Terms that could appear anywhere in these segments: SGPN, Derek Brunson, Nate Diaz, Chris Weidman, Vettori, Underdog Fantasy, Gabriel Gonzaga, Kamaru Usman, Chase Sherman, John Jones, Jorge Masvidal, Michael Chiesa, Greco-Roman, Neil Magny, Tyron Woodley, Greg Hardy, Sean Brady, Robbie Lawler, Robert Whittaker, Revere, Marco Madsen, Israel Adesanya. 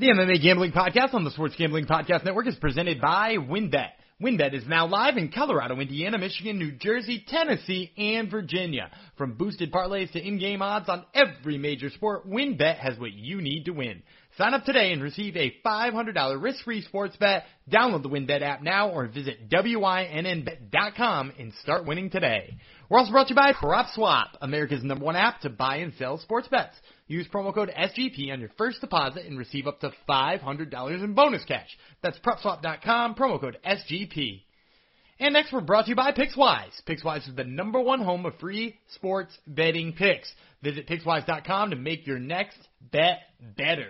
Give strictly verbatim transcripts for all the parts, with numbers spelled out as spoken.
The M M A Gambling Podcast on the Sports Gambling Podcast Network is presented by WynnBET. WynnBET is now live in Colorado, Indiana, Michigan, New Jersey, Tennessee, and Virginia. From boosted parlays to in-game odds on every major sport, WynnBET has what you need to win. Sign up today and receive a five hundred dollars risk-free sports bet. Download the WynnBET app now or visit wynnbet dot com and start winning today. We're also brought to you by PropSwap, America's number one app to buy and sell sports bets. Use promo code S G P on your first deposit and receive up to five hundred dollars in bonus cash. That's PropSwap dot com, promo code S G P. And next, we're brought to you by PicksWise. PicksWise is the number one home of free sports betting picks. Visit PicksWise dot com to make your next bet better.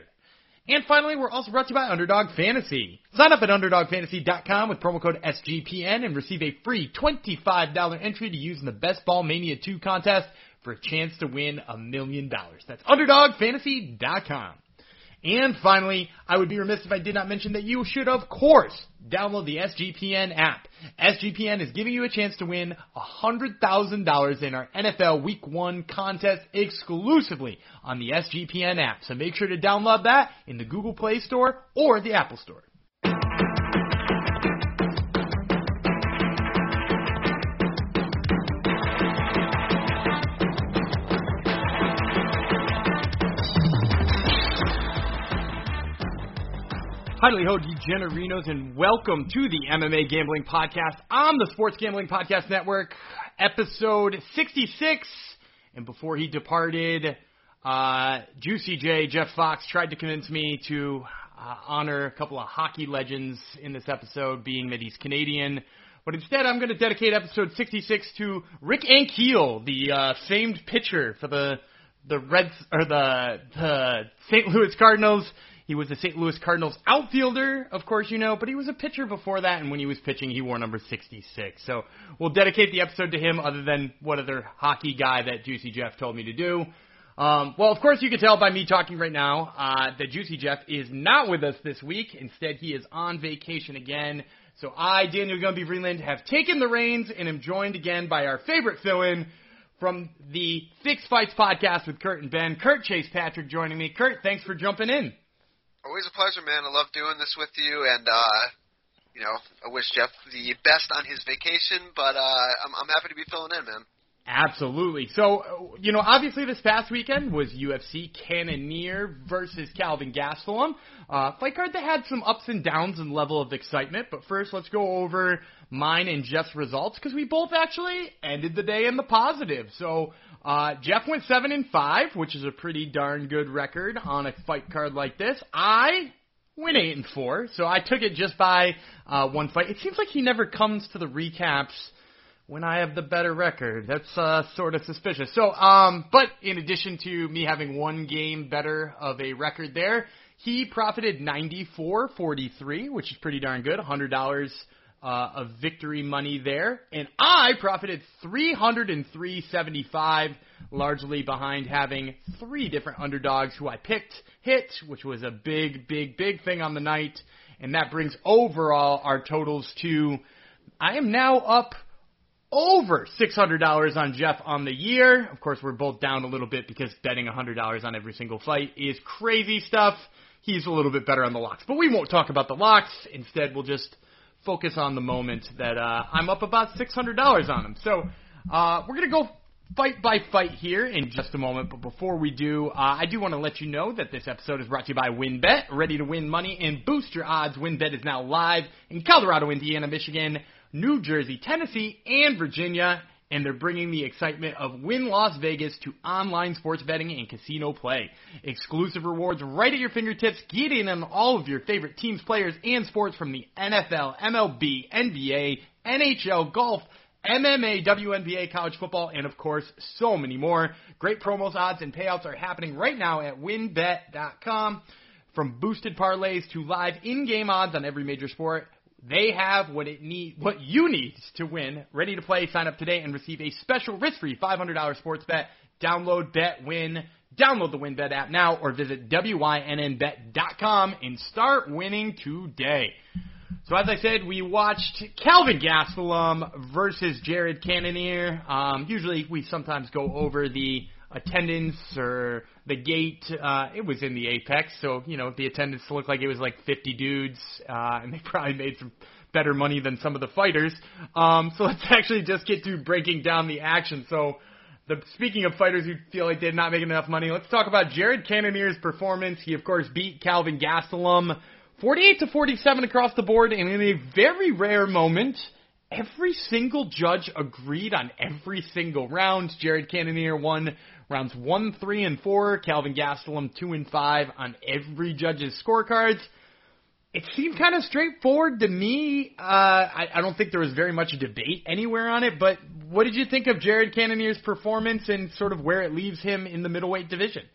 And finally, we're also brought to you by Underdog Fantasy. Sign up at Underdog Fantasy dot com with promo code S G P N and receive a free twenty-five dollars entry to use in the Best Ball Mania two contest for a chance to win a million dollars. That's Underdog Fantasy dot com. And finally, I would be remiss if I did not mention that you should, of course, download the S G P N app. S G P N is giving you a chance to win one hundred thousand dollars in our N F L Week one contest exclusively on the S G P N app. So make sure to download that in the Google Play Store or the Apple Store. Hidely ho, degenerinos, and welcome to the M M A Gambling Podcast on the Sports Gambling Podcast Network, episode sixty-six. And before he departed, uh, Juicy J, Jeff Fox, tried to convince me to uh, honor a couple of hockey legends in this episode, being that he's Canadian. But instead, I'm going to dedicate episode sixty-six to Rick Ankiel, the uh, famed pitcher for the the Reds or the, the Saint Louis Cardinals. He was a Saint Louis Cardinals outfielder, of course you know, but he was a pitcher before that, and when he was pitching, he wore number sixty-six. So we'll dedicate the episode to him other than what other hockey guy that Juicy Jeff told me to do. Um, well, of course, you can tell by me talking right now uh, that Juicy Jeff is not with us this week. Instead, he is on vacation again. So I, Daniel Gumby Vreeland, have taken the reins and am joined again by our favorite fill-in from the Fix Fights podcast with Kurt and Ben. Kurt Chase Patrick joining me. Kurt, thanks for jumping in. Always a pleasure, man. I love doing this with you, and, uh, you know, I wish Jeff the best on his vacation, but uh, I'm, I'm happy to be filling in, man. Absolutely. So, you know, obviously this past weekend was U F C Cannonier versus Kelvin Gastelum, uh, fight card that had some ups and downs and level of excitement, but first let's go over mine and Jeff's results, because we both actually ended the day in the positive. So, Uh, Jeff went seven and five, which is a pretty darn good record on a fight card like this. I went eight and four, so I took it just by uh, one fight. It seems like he never comes to the recaps when I have the better record. That's uh, sort of suspicious. So, um, but in addition to me having one game better of a record there, he profited ninety-four forty-three, which is pretty darn good, one hundred dollars. Uh, of victory money there, and I profited three hundred three dollars and seventy-five cents, largely behind having three different underdogs who I picked hit, which was a big, big, big thing on the night, and that brings overall our totals to, I am now up over six hundred dollars on Jeff on the year. Of course, we're both down a little bit because betting one hundred dollars on every single fight is crazy stuff. He's a little bit better on the locks, but we won't talk about the locks. Instead, we'll just focus on the moment that uh, I'm up about six hundred dollars on them. So uh, we're going to go fight by fight here in just a moment. But before we do, uh, I do want to let you know that this episode is brought to you by WynnBET. Ready to win money and boost your odds. WynnBET is now live in Colorado, Indiana, Michigan, New Jersey, Tennessee, and Virginia. And they're bringing the excitement of Wynn Las Vegas to online sports betting and casino play. Exclusive rewards right at your fingertips. Get in on all of your favorite teams, players, and sports from the N F L, M L B, N B A, N H L, golf, M M A, W N B A, college football, and, of course, so many more. Great promos, odds, and payouts are happening right now at WynnBET dot com. From boosted parlays to live in-game odds on every major sport, they have what it need, what you need to win. Ready to play. Sign up today and receive a special risk-free five hundred dollars sports bet. Download Bet Win. Download the WynnBET app now or visit wynnbet dot com and start winning today. So as I said, we watched Kelvin Gastelum versus Jared Cannonier. Um, usually we sometimes go over the attendance or The gate, uh, it was in the Apex, so, you know, the attendance looked like it was like fifty dudes, uh, and they probably made some better money than some of the fighters. Um, so let's actually just get to breaking down the action. So, the, speaking of fighters who feel like they did not make enough money, let's talk about Jared Cannonier's performance. He, of course, beat Kelvin Gastelum forty-eight to forty-seven across the board, and in a very rare moment, every single judge agreed on every single round. Jared Cannonier won rounds one, three, and four. Kelvin Gastelum two and five on every judge's scorecards. It seemed kind of straightforward to me. Uh, I, I don't think there was very much debate anywhere on it, but what did you think of Jared Cannonier's performance and sort of where it leaves him in the middleweight division?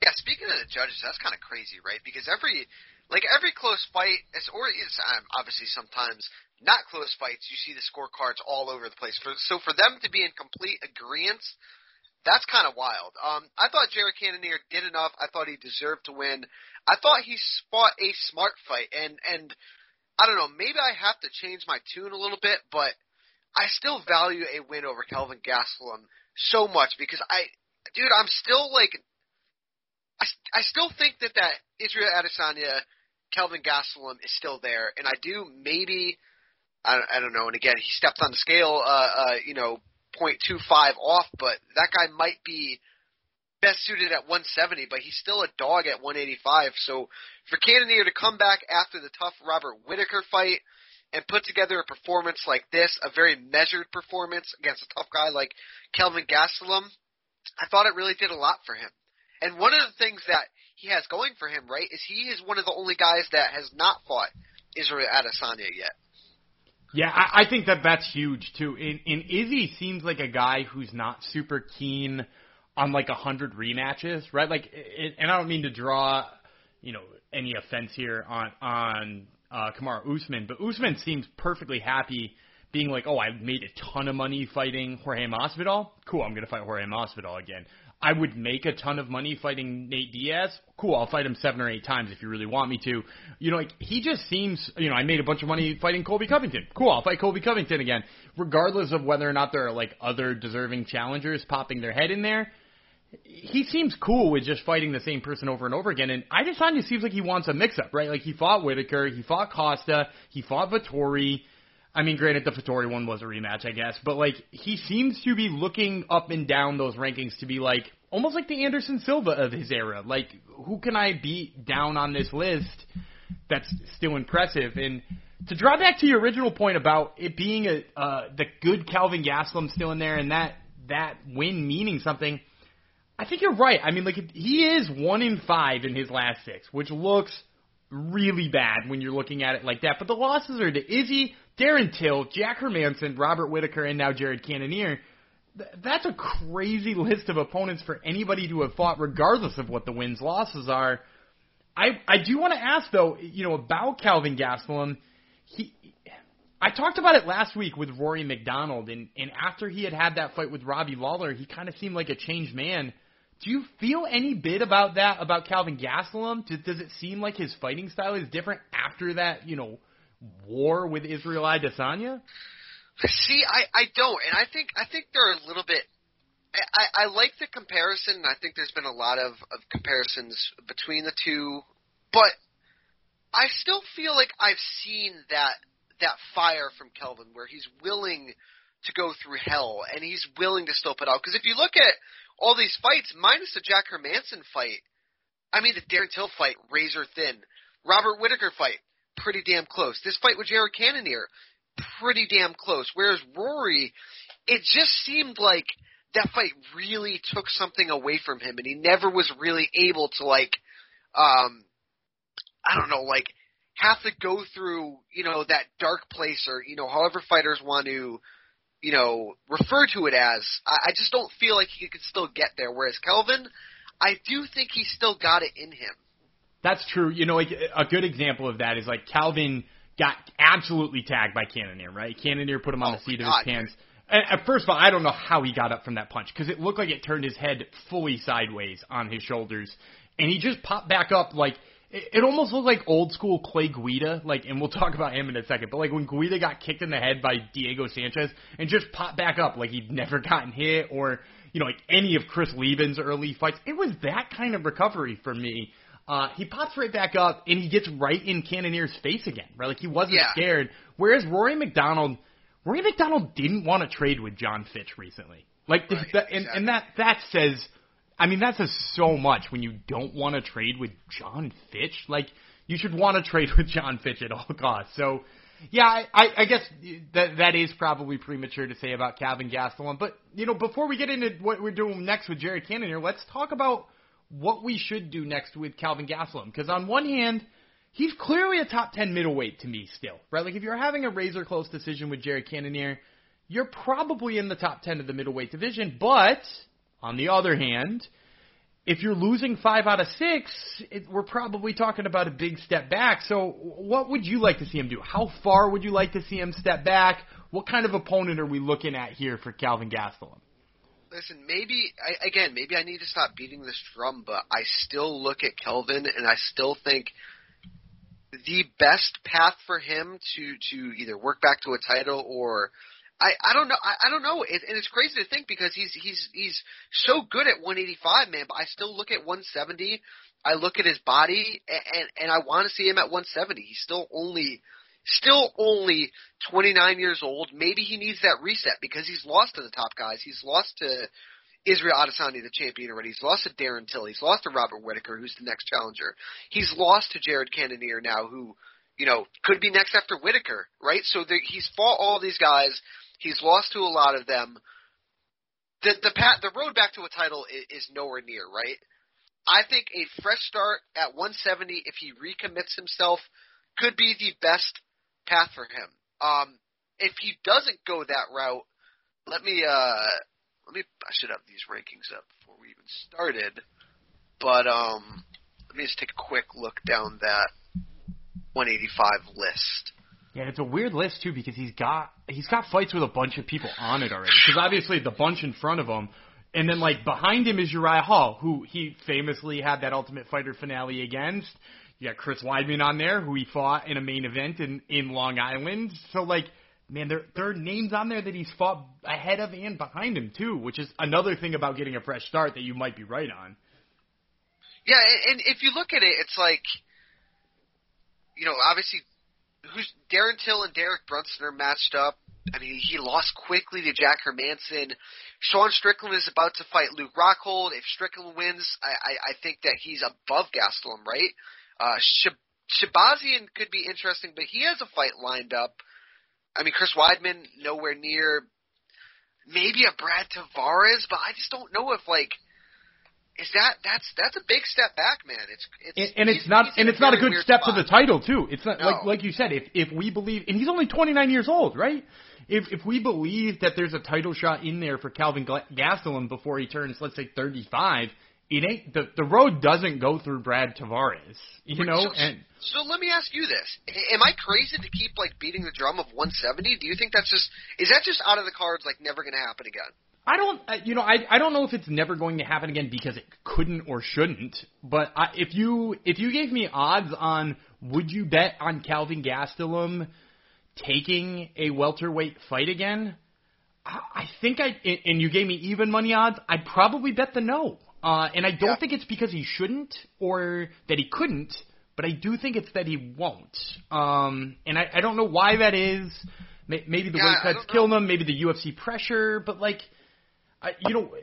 Yeah, speaking of the judges, that's kind of crazy, right? Because every... Like, every close fight, it's, or it's um, obviously sometimes not close fights, you see the scorecards all over the place. For, so for them to be in complete agreement, that's kind of wild. Um, I thought Jared Cannonier did enough. I thought he deserved to win. I thought he fought a smart fight. And, and I don't know, maybe I have to change my tune a little bit, but I still value a win over Kelvin Gastelum so much because I – dude, I'm still, like – I, I still think that that Israel Adesanya, Kelvin Gastelum is still there, and I do maybe I don't, I don't know. And again, he stepped on the scale, uh, uh, you know, point two five off, but that guy might be best suited at one seventy, but he's still a dog at one eighty-five. So for Cannonier to come back after the tough Robert Whittaker fight and put together a performance like this, a very measured performance against a tough guy like Kelvin Gastelum, I thought it really did a lot for him. And one of the things that he has going for him, right, is he is one of the only guys that has not fought Israel Adesanya yet. Yeah, I, I think that that's huge, too. And, and Izzy seems like a guy who's not super keen on, like, one hundred rematches, right? Like, it, and I don't mean to draw, you know, any offense here on, on uh, Kamaru Usman, but Usman seems perfectly happy being like, oh, I made a ton of money fighting Jorge Masvidal. Cool, I'm going to fight Jorge Masvidal again. I would make a ton of money fighting Nate Diaz. Cool, I'll fight him seven or eight times if you really want me to. You know, like, he just seems, you know, I made a bunch of money fighting Colby Covington. Cool, I'll fight Colby Covington again. Regardless of whether or not there are, like, other deserving challengers popping their head in there, he seems cool with just fighting the same person over and over again. And Adesanya seems like he wants a mix-up, right? Like, he fought Whittaker, he fought Costa, he fought Vettori. I mean, granted, the Vettori one was a rematch, I guess, but, like, he seems to be looking up and down those rankings to be, like, almost like the Anderson Silva of his era. Like, who can I beat down on this list that's still impressive? And to draw back to your original point about it being a uh, the good Kelvin Gastelum still in there and that, that win meaning something, I think you're right. I mean, like, he is one in five in his last six, which looks really bad when you're looking at it like that. But the losses are to Izzy, Darren Till, Jack Hermansson, Robert Whittaker, and now Jared Cannonier. Th- that's a crazy list of opponents for anybody to have fought, regardless of what the wins losses are. I I do want to ask though, you know, about Kelvin Gastelum. He, I talked about it last week with Rory McDonald, and and after he had had that fight with Robbie Lawler, he kind of seemed like a changed man. Do you feel any bit about that about Kelvin Gastelum? Does, does it seem like his fighting style is different after that? You know. War with Israel Adesanya? See, I, I don't, and I think I think they're a little bit. I, I, I like the comparison, and I think there's been a lot of, of comparisons between the two, but I still feel like I've seen that that fire from Kelvin, where he's willing to go through hell, and he's willing to still put out. Because if you look at all these fights, minus the Jack Hermansson fight, I mean the Darren Till fight, razor thin, Robert Whittaker fight, pretty damn close. This fight with Jared Cannonier, pretty damn close. Whereas Rory, it just seemed like that fight really took something away from him, and he never was really able to, like, um, I don't know, like, have to go through, you know, that dark place or, you know, however fighters want to, you know, refer to it as. I, I just don't feel like he could still get there. Whereas Kelvin, I do think he still got it in him. That's true. You know, like a good example of that is like Kelvin got absolutely tagged by Cannonier, right? Cannonier put him on oh the seat of his pants. And first of all, I don't know how he got up from that punch because it looked like it turned his head fully sideways on his shoulders, and he just popped back up like it, it almost looked like old school Clay Guida, like, and we'll talk about him in a second. But like when Guida got kicked in the head by Diego Sanchez and just popped back up like he'd never gotten hit, or you know, like any of Chris Lieben's early fights. It was that kind of recovery for me. Uh, he pops right back up, and he gets right in Cannonier's face again, right? Like, he wasn't yeah. scared. Whereas Rory McDonald, Rory McDonald didn't want to trade with John Fitch recently. Like, right, that, and, exactly. and that that says, I mean, that says so much when you don't want to trade with John Fitch. Like, you should want to trade with John Fitch at all costs. So, yeah, I, I, I guess that that is probably premature to say about Kelvin Gastelum. But, you know, before we get into what we're doing next with Jared Cannonier, let's talk about what we should do next with Kelvin Gastelum. Because on one hand, he's clearly a top ten middleweight to me still, right? Like, if you're having a razor-close decision with Jared Cannonier, you're probably in the top ten of the middleweight division. But, on the other hand, if you're losing five out of six, it, we're probably talking about a big step back. So what would you like to see him do? How far would you like to see him step back? What kind of opponent are we looking at here for Kelvin Gastelum? Listen, maybe, I, again, maybe I need to stop beating this drum, but I still look at Kelvin, and I still think the best path for him to, to either work back to a title or – I, I don't know. I, I don't know. It, and it's crazy to think because he's he's he's so good at one eighty-five, man. But I still look at one seventy. I look at his body, and and, and I want to see him at one seventy. He's still only still only twenty-nine years old. Maybe he needs that reset because he's lost to the top guys. He's lost to Israel Adesanya, the champion already. He's lost to Darren Till. He's lost to Robert Whittaker, who's the next challenger. He's lost to Jared Cannonier now, who you know could be next after Whittaker, right? So there, he's fought all these guys. He's lost to a lot of them. The the, path, the road back to a title is, is nowhere near, right? I think a fresh start at one seventy, if he recommits himself, could be the best path for him. Um, if he doesn't go that route, let me uh, let me I should have these rankings up before we even started, but um, let me just take a quick look down that one eighty-five list. Yeah, it's a weird list, too, because he's got he's got fights with a bunch of people on it already. Because obviously the bunch in front of him, and then, like, behind him is Uriah Hall, who he famously had that Ultimate Fighter finale against. You got Chris Weidman on there, who he fought in a main event in, in Long Island. So, like, man, there, there are names on there that he's fought ahead of and behind him, too, which is another thing about getting a fresh start that you might be right on. Yeah, and if you look at it, it's like, you know, obviously – Who's Darren Till and Derek Brunson are matched up. I mean, he lost quickly to Jack Hermansson. Sean Strickland is about to fight Luke Rockhold. If Strickland wins, I, I, I think that he's above Gastelum, right? Uh, Shab- Shabazian could be interesting, but he has a fight lined up. I mean, Chris Weidman, nowhere near. Maybe a Brad Tavares, but I just don't know if, like, Is that that's that's a big step back, man. It's, it's and, and it's not and it's not a good step spot to the title too. It's not no. like like you said. If if we believe, and he's only twenty-nine years old, right? If if we believe that there's a title shot in there for Kelvin Gastelum before he turns, let's say thirty-five, it ain't the the road doesn't go through Brad Tavares, you know. So, and so let me ask you this: am I crazy to keep like beating the drum of one seventy? Do you think that's just is that just out of the cards, like never going to happen again? I don't, you know, I I don't know if it's never going to happen again because it couldn't or shouldn't. But I, if you if you gave me odds on would you bet on Kelvin Gastelum taking a welterweight fight again, I, I think I and you gave me even money odds, I'd probably bet the no. Uh, and I don't yeah. think it's because he shouldn't or that he couldn't, but I do think it's that he won't. Um, and I, I don't know why that is. Maybe the yeah, weight cuts killing him. Maybe the U F C pressure, but like. You know,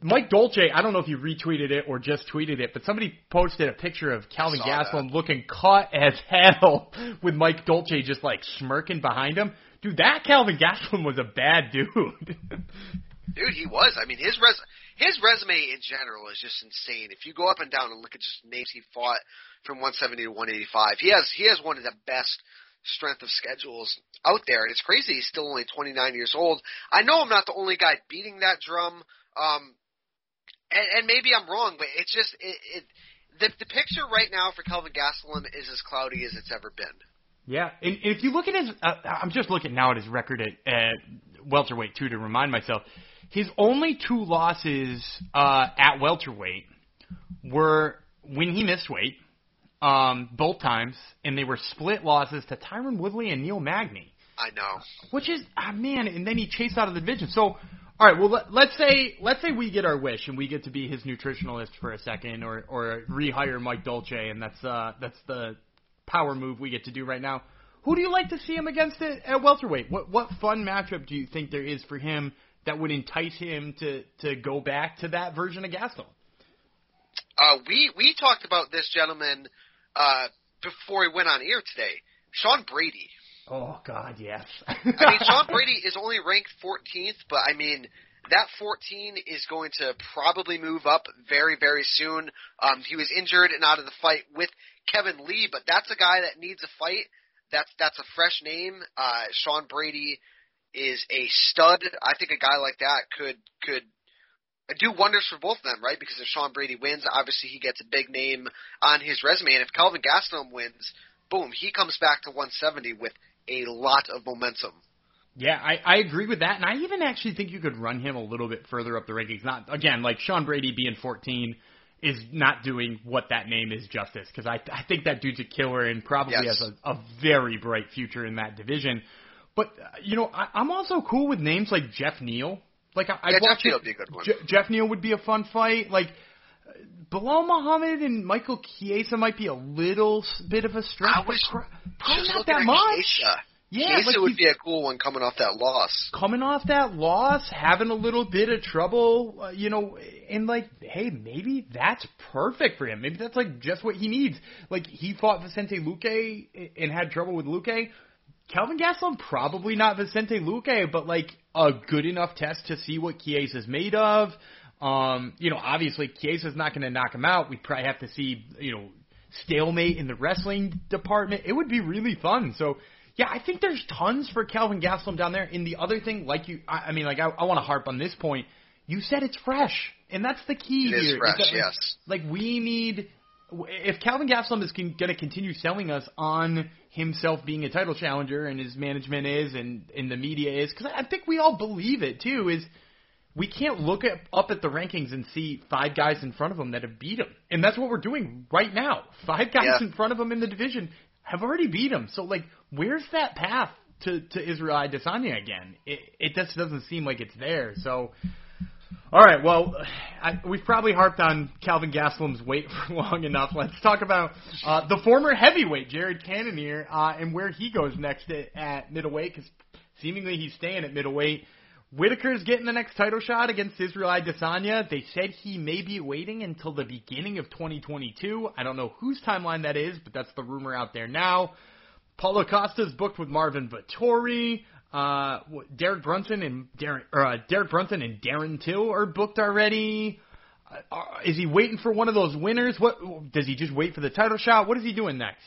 Mike Dolce, I don't know if you retweeted it or just tweeted it, but somebody posted a picture of Kelvin Gastelum that. looking cut as hell with Mike Dolce just, like, smirking behind him. Dude, that Kelvin Gastelum was a bad dude. Dude, he was. I mean, his res- his resume in general is just insane. If you go up and down and look at just names he fought from one seventy to one eighty-five, he has he has one of the best strength of schedules out there, and it's crazy he's still only twenty-nine years old. I know I'm not the only guy beating that drum, um, and, and maybe I'm wrong, but it's just it, it the, the picture right now for Kelvin Gastelum is as cloudy as it's ever been. Yeah, and, and if you look at his uh, – I'm just looking now at his record at, at welterweight, too, to remind myself. His only two losses uh, at welterweight were when he missed weight, Um, both times, and they were split losses to Tyron Woodley and Neil Magny. I know. Which is, ah, man, and then he chased out of the division. So All right. Well, let, let's say let's say we get our wish and we get to be his nutritionalist for a second, or or rehire Mike Dolce, and that's uh that's the power move we get to do right now. Who do you like to see him against it at welterweight? What what fun matchup do you think there is for him that would entice him to to go back to that version of Gastelum? Uh, we we talked about this gentleman uh, before he went on air today. Sean Brady. Oh, God, yes. I mean, Sean Brady is only ranked fourteenth, but, I mean, that fourteen is going to probably move up very, very soon. Um, he was injured and out of the fight with Kevin Lee, but that's a guy that needs a fight. That's that's a fresh name. Uh, Sean Brady is a stud. I think a guy like that could could do wonders for both of them, right? Because if Sean Brady wins, obviously he gets a big name on his resume. And if Kelvin Gastelum wins, boom, he comes back to one seventy with a lot of momentum. Yeah, I, I agree with that, and I even actually think you could run him a little bit further up the rankings. Not again, like Sean Brady being fourteen is not doing what that name is justice, because I, I think that dude's a killer and probably yes. has a, a very bright future in that division. But, uh, you know, I, I'm also cool with names like Jeff Neal. Like I, yeah, I Jeff Neal would be a good one. Je- Jeff Neal would be a fun fight. Like, Bilal Muhammad and Michael Chiesa might be a little bit of a stretch. I was cr- probably not that much. Chiesa, yeah, Chiesa like would be a cool one coming off that loss. Coming off that loss, having a little bit of trouble, uh, you know, and like, hey, maybe that's perfect for him. Maybe that's like just what he needs. Like he fought Vicente Luque and had trouble with Luque. Kelvin Gastelum, probably not Vicente Luque, but like a good enough test to see what Chiesa's made of. Um, you know, obviously Chiesa's not going to knock him out. We'd probably have to see, you know, stalemate in the wrestling department. It would be really fun. So, yeah, I think there's tons for Kelvin Gastelum down there. And the other thing, like you, I, I mean, like I, I want to harp on this point. You said it's fresh, and that's the key here. It is here. fresh, that, yes. Like we need, if Kelvin Gastelum is going to continue selling us on himself being a title challenger, and his management is, and, and the media is, because I think we all believe it too, is we can't look at, up at the rankings and see five guys in front of him that have beat him. And that's what we're doing right now. Five guys yeah. in front of him in the division have already beat him. So, like, where's that path to, to Israel Adesanya again? It, it just doesn't seem like it's there. So, all right, well, I, we've probably harped on Kelvin Gastelum's weight for long enough. Let's talk about uh, the former heavyweight, Jared Cannonier, uh, and where he goes next at, at middleweight, because seemingly he's staying at middleweight. Whittaker's getting the next title shot against Israel Adesanya. They said he may be waiting until the beginning of twenty twenty-two. I don't know whose timeline that is, but that's the rumor out there now. Paulo Costa's booked with Marvin Vettori. Uh, Derek Brunson and Darren, uh, Derek Brunson and Darren Till are booked already. Uh, is he waiting for one of those winners? What does he just wait for the title shot? What is he doing next?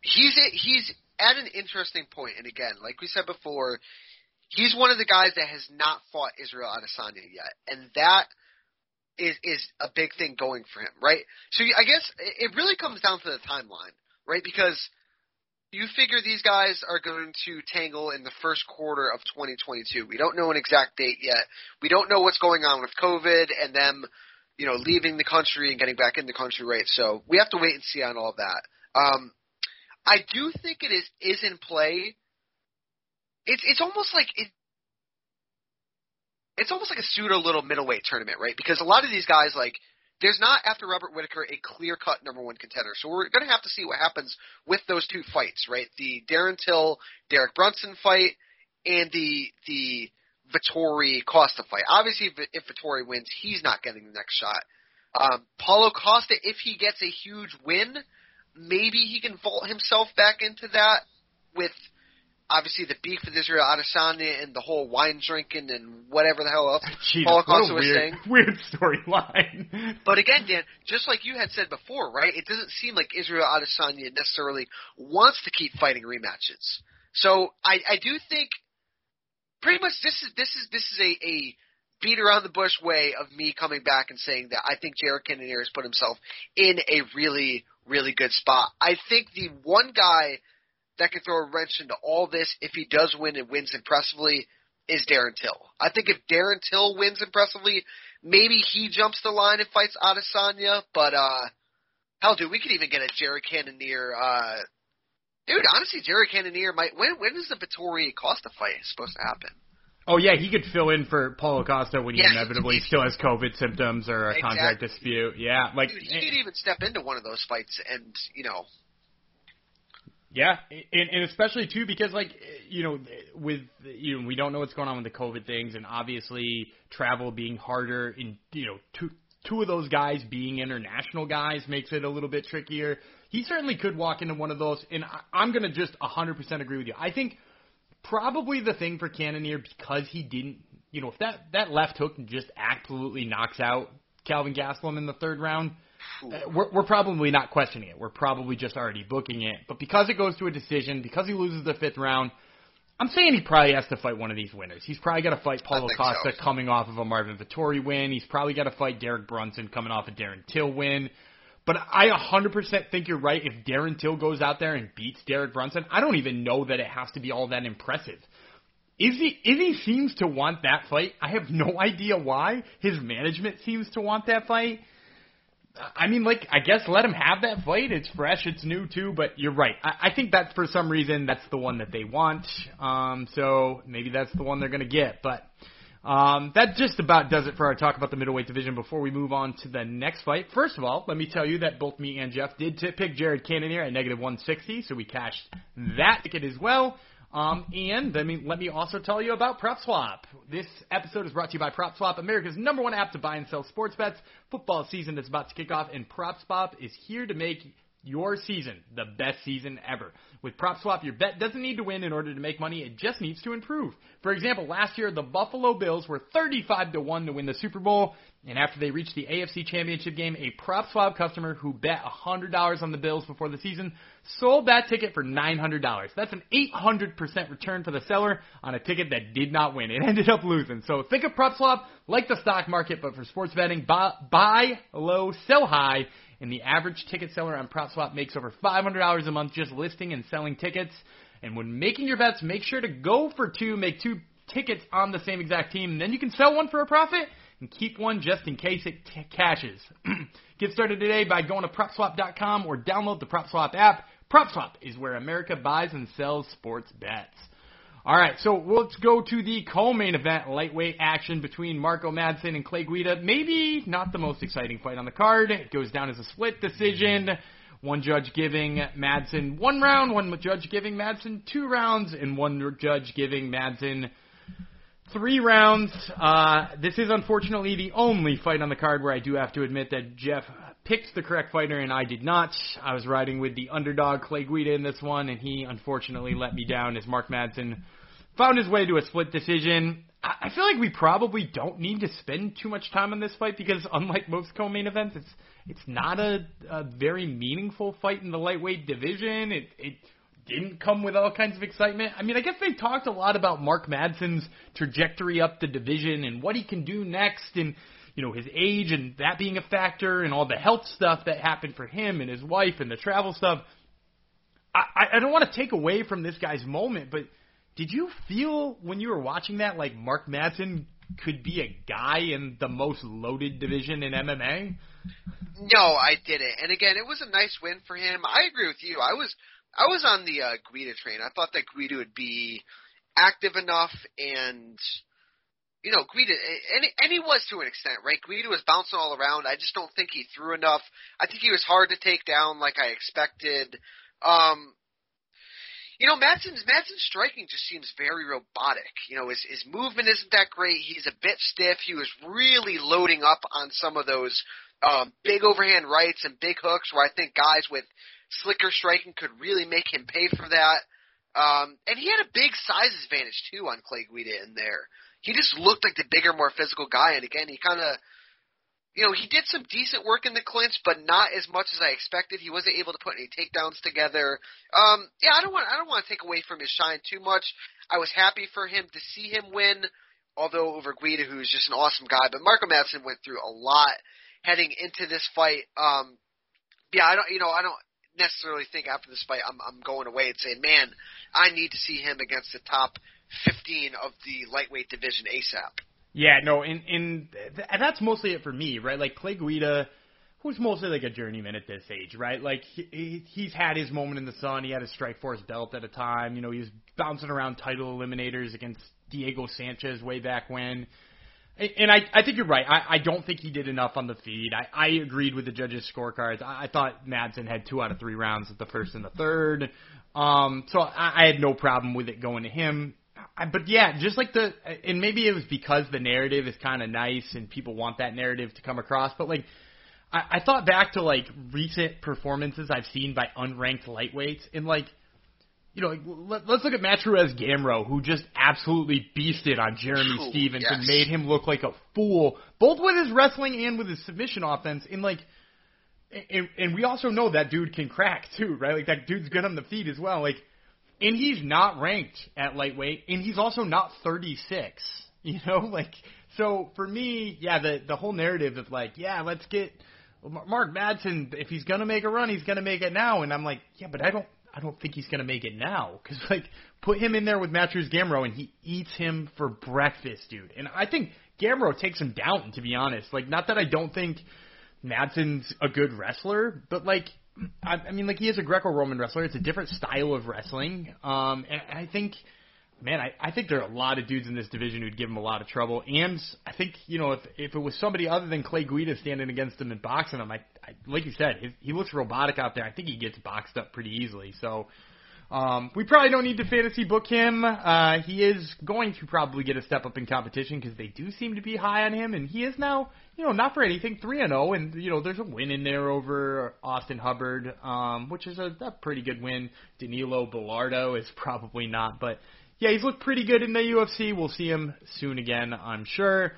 He's a, he's at an interesting point, and again, like we said before. He's one of the guys that has not fought Israel Adesanya yet, and that is is a big thing going for him, right? So I guess it really comes down to the timeline, right? Because you figure these guys are going to tangle in the first quarter of twenty twenty-two. We don't know an exact date yet. We don't know what's going on with COVID and them, you know, leaving the country and getting back in the country, right? So we have to wait and see on all that. Um, I do think it is is in play. It's it's almost like it, it's almost like a pseudo little middleweight tournament, right? Because a lot of these guys, like, there's not after Robert Whittaker a clear cut number one contender, so we're going to have to see what happens with those two fights, right? The Darren Till Derek Brunson fight and the the Vettori Costa fight. Obviously, if, if Vettori wins, he's not getting the next shot. Um, Paulo Costa, if he gets a huge win, maybe he can vault himself back into that with. Obviously, the beef with Israel Adesanya and the whole wine drinking and whatever the hell else Jesus, Paulo Costa was saying. Weird storyline. But again, Dan, just like you had said before, right, it doesn't seem like Israel Adesanya necessarily wants to keep fighting rematches. So I, I do think pretty much this is this is, this is a, a beat-around-the-bush way of me coming back and saying that I think Jared Cannonier has put himself in a really, really good spot. I think the one guy – that could throw a wrench into all this if he does win and wins impressively is Darren Till. I think if Darren Till wins impressively, maybe he jumps the line and fights Adesanya. But, uh, hell, dude, we could even get a Jared Cannonier. Uh, dude, honestly, Jared Cannonier might – when when is the Vettori Costa fight supposed to happen? Oh, yeah, he could fill in for Paulo Costa when he yeah. inevitably still has COVID symptoms or a exactly. contract dispute. Yeah, like Dude, he could even step into one of those fights and, you know. Yeah, and, and especially, too, because, like, you know, with you know, we don't know what's going on with the COVID things, and obviously travel being harder in, you know, two, two of those guys being international guys makes it a little bit trickier. He certainly could walk into one of those, and I, I'm going to just one hundred percent agree with you. I think probably the thing for Cannonier, because he didn't, you know, if that, that left hook just absolutely knocks out Kelvin Gastelum in the third round, uh, we're, we're probably not questioning it. We're probably just already booking it. But because it goes to a decision, because he loses the fifth round, I'm saying he probably has to fight one of these winners. He's probably got to fight Paulo Costa so. coming off of a Marvin Vettori win. He's probably got to fight Derek Brunson coming off a Darren Till win. But I one hundred percent think you're right. If Darren Till goes out there and beats Derek Brunson, I don't even know that it has to be all that impressive. Izzy, Izzy seems to want that fight. I have no idea why. His management seems to want that fight. I mean, like, I guess let him have that fight. It's fresh. It's new, too. But you're right. I, I think that for some reason that's the one that they want. Um, so maybe that's the one they're going to get. But Um, that just about does it for our talk about the middleweight division before we move on to the next fight. First of all, let me tell you that both me and Jeff did t- pick Jared Cannonier at negative one sixty, so we cashed that ticket as well. Um, and let me, let me also tell you about PropSwap. This episode is brought to you by PropSwap, America's number one app to buy and sell sports bets. Football season is about to kick off, and PropSwap is here to make your season the best season ever. With PropSwap, your bet doesn't need to win in order to make money. It just needs to improve. For example, last year, the Buffalo Bills were thirty-five to one to win the Super Bowl. And after they reached the A F C Championship game, a PropSwap customer who bet one hundred dollars on the Bills before the season sold that ticket for nine hundred dollars. That's an eight hundred percent return for the seller on a ticket that did not win. It ended up losing. So think of PropSwap like the stock market, but for sports betting. Buy, buy low, sell high. And the average ticket seller on PropSwap makes over five hundred dollars a month just listing and selling tickets. And when making your bets, make sure to go for two, make two tickets on the same exact team, and then you can sell one for a profit and keep one just in case it t- cashes. Get started today by going to PropSwap dot com or download the PropSwap app. PropSwap is where America buys and sells sports bets. All right, so let's go to the co-main event, lightweight action between Marco Madsen and Clay Guida. Maybe not the most exciting fight on the card. It goes down as a split decision. One judge giving Madsen one round, one judge giving Madsen two rounds, and one judge giving Madsen three rounds. Uh, this is unfortunately the only fight on the card where I do have to admit that Jeff picked the correct fighter and I did not. I was riding with the underdog Clay Guida in this one, and he unfortunately let me down as Mark Madsen found his way to a split decision. I feel like we probably don't need to spend too much time on this fight because unlike most co-main events, it's it's not a, a very meaningful fight in the lightweight division. It it didn't come with all kinds of excitement. I mean, I guess they talked a lot about Mark Madsen's trajectory up the division and what he can do next and, you know, his age and that being a factor and all the health stuff that happened for him and his wife and the travel stuff. I, I don't want to take away from this guy's moment, but did you feel when you were watching that like Mark Madsen could be a guy in the most loaded division in M M A? No, I didn't. And again, it was a nice win for him. I agree with you. I was I was on the uh, Guida train. I thought that Guida would be active enough and, you know, Guida, and, and he was to an extent, right? Guida was bouncing all around. I just don't think he threw enough. I think he was hard to take down like I expected. Um, you know, Madsen's, Madsen's striking just seems very robotic. You know, his, his movement isn't that great. He's a bit stiff. He was really loading up on some of those um, big overhand rights and big hooks where I think guys with slicker striking could really make him pay for that. Um, and he had a big size advantage, too, on Clay Guida in there. He just looked like the bigger, more physical guy. And, again, he kind of – you know, he did some decent work in the clinch, but not as much as I expected. He wasn't able to put any takedowns together. Um, yeah, I don't want I don't want to take away from his shine too much. I was happy for him to see him win, although over Guida, who's just an awesome guy. But Marco Madsen went through a lot heading into this fight. Um, yeah, I don't – you know, I don't – necessarily think after this fight I'm, I'm going away and saying, man, I need to see him against the top fifteen of the lightweight division ASAP. Yeah, no, and, and th- that's mostly it for me, right? Like, Clay Guida, who's mostly like a journeyman at this age, right? Like, he, he, he's had his moment in the sun. He had his Strikeforce belt at a time. You know, he was bouncing around title eliminators against Diego Sanchez way back when. And I, I think you're right. I, I don't think he did enough on the feed. I, I agreed with the judges' scorecards. I, I thought Madsen had two out of three rounds at the first and the third. Um, so I, I had no problem with it going to him. I, but, yeah, just like the – and maybe it was because the narrative is kind of nice and people want that narrative to come across. But, like, I, I thought back to, like, recent performances I've seen by unranked lightweights. And, like, you know, like, let, let's look at Matruez Gamrot, who just absolutely beasted on Jeremy oh, Stevens yes. and made him look like a fool, both with his wrestling and with his submission offense. And, like and, – and we also know that dude can crack, too, right? Like, that dude's good on the feet as well. Like, and he's not ranked at lightweight, and he's also not thirty-six, you know? Like, so for me, yeah, the the whole narrative of like, yeah, let's get Mark Madsen, if he's going to make a run, he's going to make it now. And I'm like, yeah, but I don't I don't think he's going to make it now. Because, like, put him in there with Matruez Gamrot, and he eats him for breakfast, dude. And I think Gamrot takes him down, to be honest. Like, not that I don't think Madsen's a good wrestler, but, like, I, I mean, like, he is a Greco-Roman wrestler. It's a different style of wrestling. Um, and I think, man, I, I think there are a lot of dudes in this division who'd give him a lot of trouble. And I think, you know, if if it was somebody other than Clay Guida standing against him and boxing him, I, I, like you said, his, he looks robotic out there. I think he gets boxed up pretty easily. So um, we probably don't need to fantasy book him. Uh, he is going to probably get a step up in competition because they do seem to be high on him. And he is now, you know, not for anything, three and oh, and, you know, there's a win in there over Austin Hubbard, um, which is a, a pretty good win. Danilo Bellardo is probably not, but, yeah, he's looked pretty good in the U F C. We'll see him soon again, I'm sure.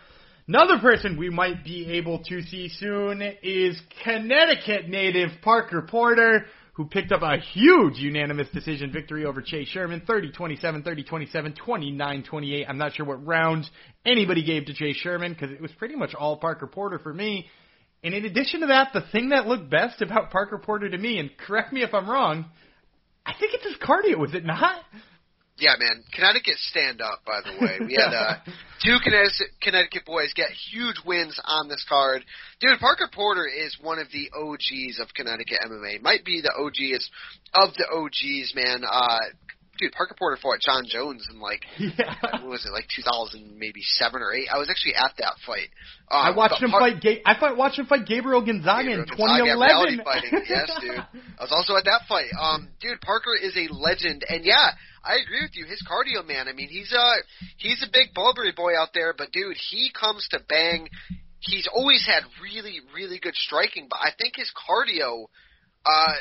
Another person we might be able to see soon is Connecticut native Parker Porter, who picked up a huge unanimous decision victory over Chase Sherman, thirty twenty-seven, thirty twenty-seven, twenty-nine twenty-eight. I'm not sure what round anybody gave to Chase Sherman because it was pretty much all Parker Porter for me. And in addition to that, the thing that looked best about Parker Porter to me, and correct me if I'm wrong, I think it's his cardio, is it not? Yeah, man. Connecticut stand up, by the way. We had uh, two Connecticut boys get huge wins on this card. Dude, Parker Porter is one of the O Gs of Connecticut M M A. Might be the O Gs of the O Gs, man. Uh, dude, Parker Porter fought John Jones in, like, yeah. what was it, like two thousand, maybe seven or eight? I was actually at that fight. Um, I watched him Par- fight Ga- I fight, watched him fight Gabriel Gonzaga Gabriel in twenty eleven. Gonzaga, fighting. Yes, dude. I was also at that fight. Um, dude, Parker is a legend, and yeah, I agree with you. His cardio, man. I mean, he's a he's a big Bulberry boy out there, but dude, he comes to bang. He's always had really, really good striking, but I think his cardio uh,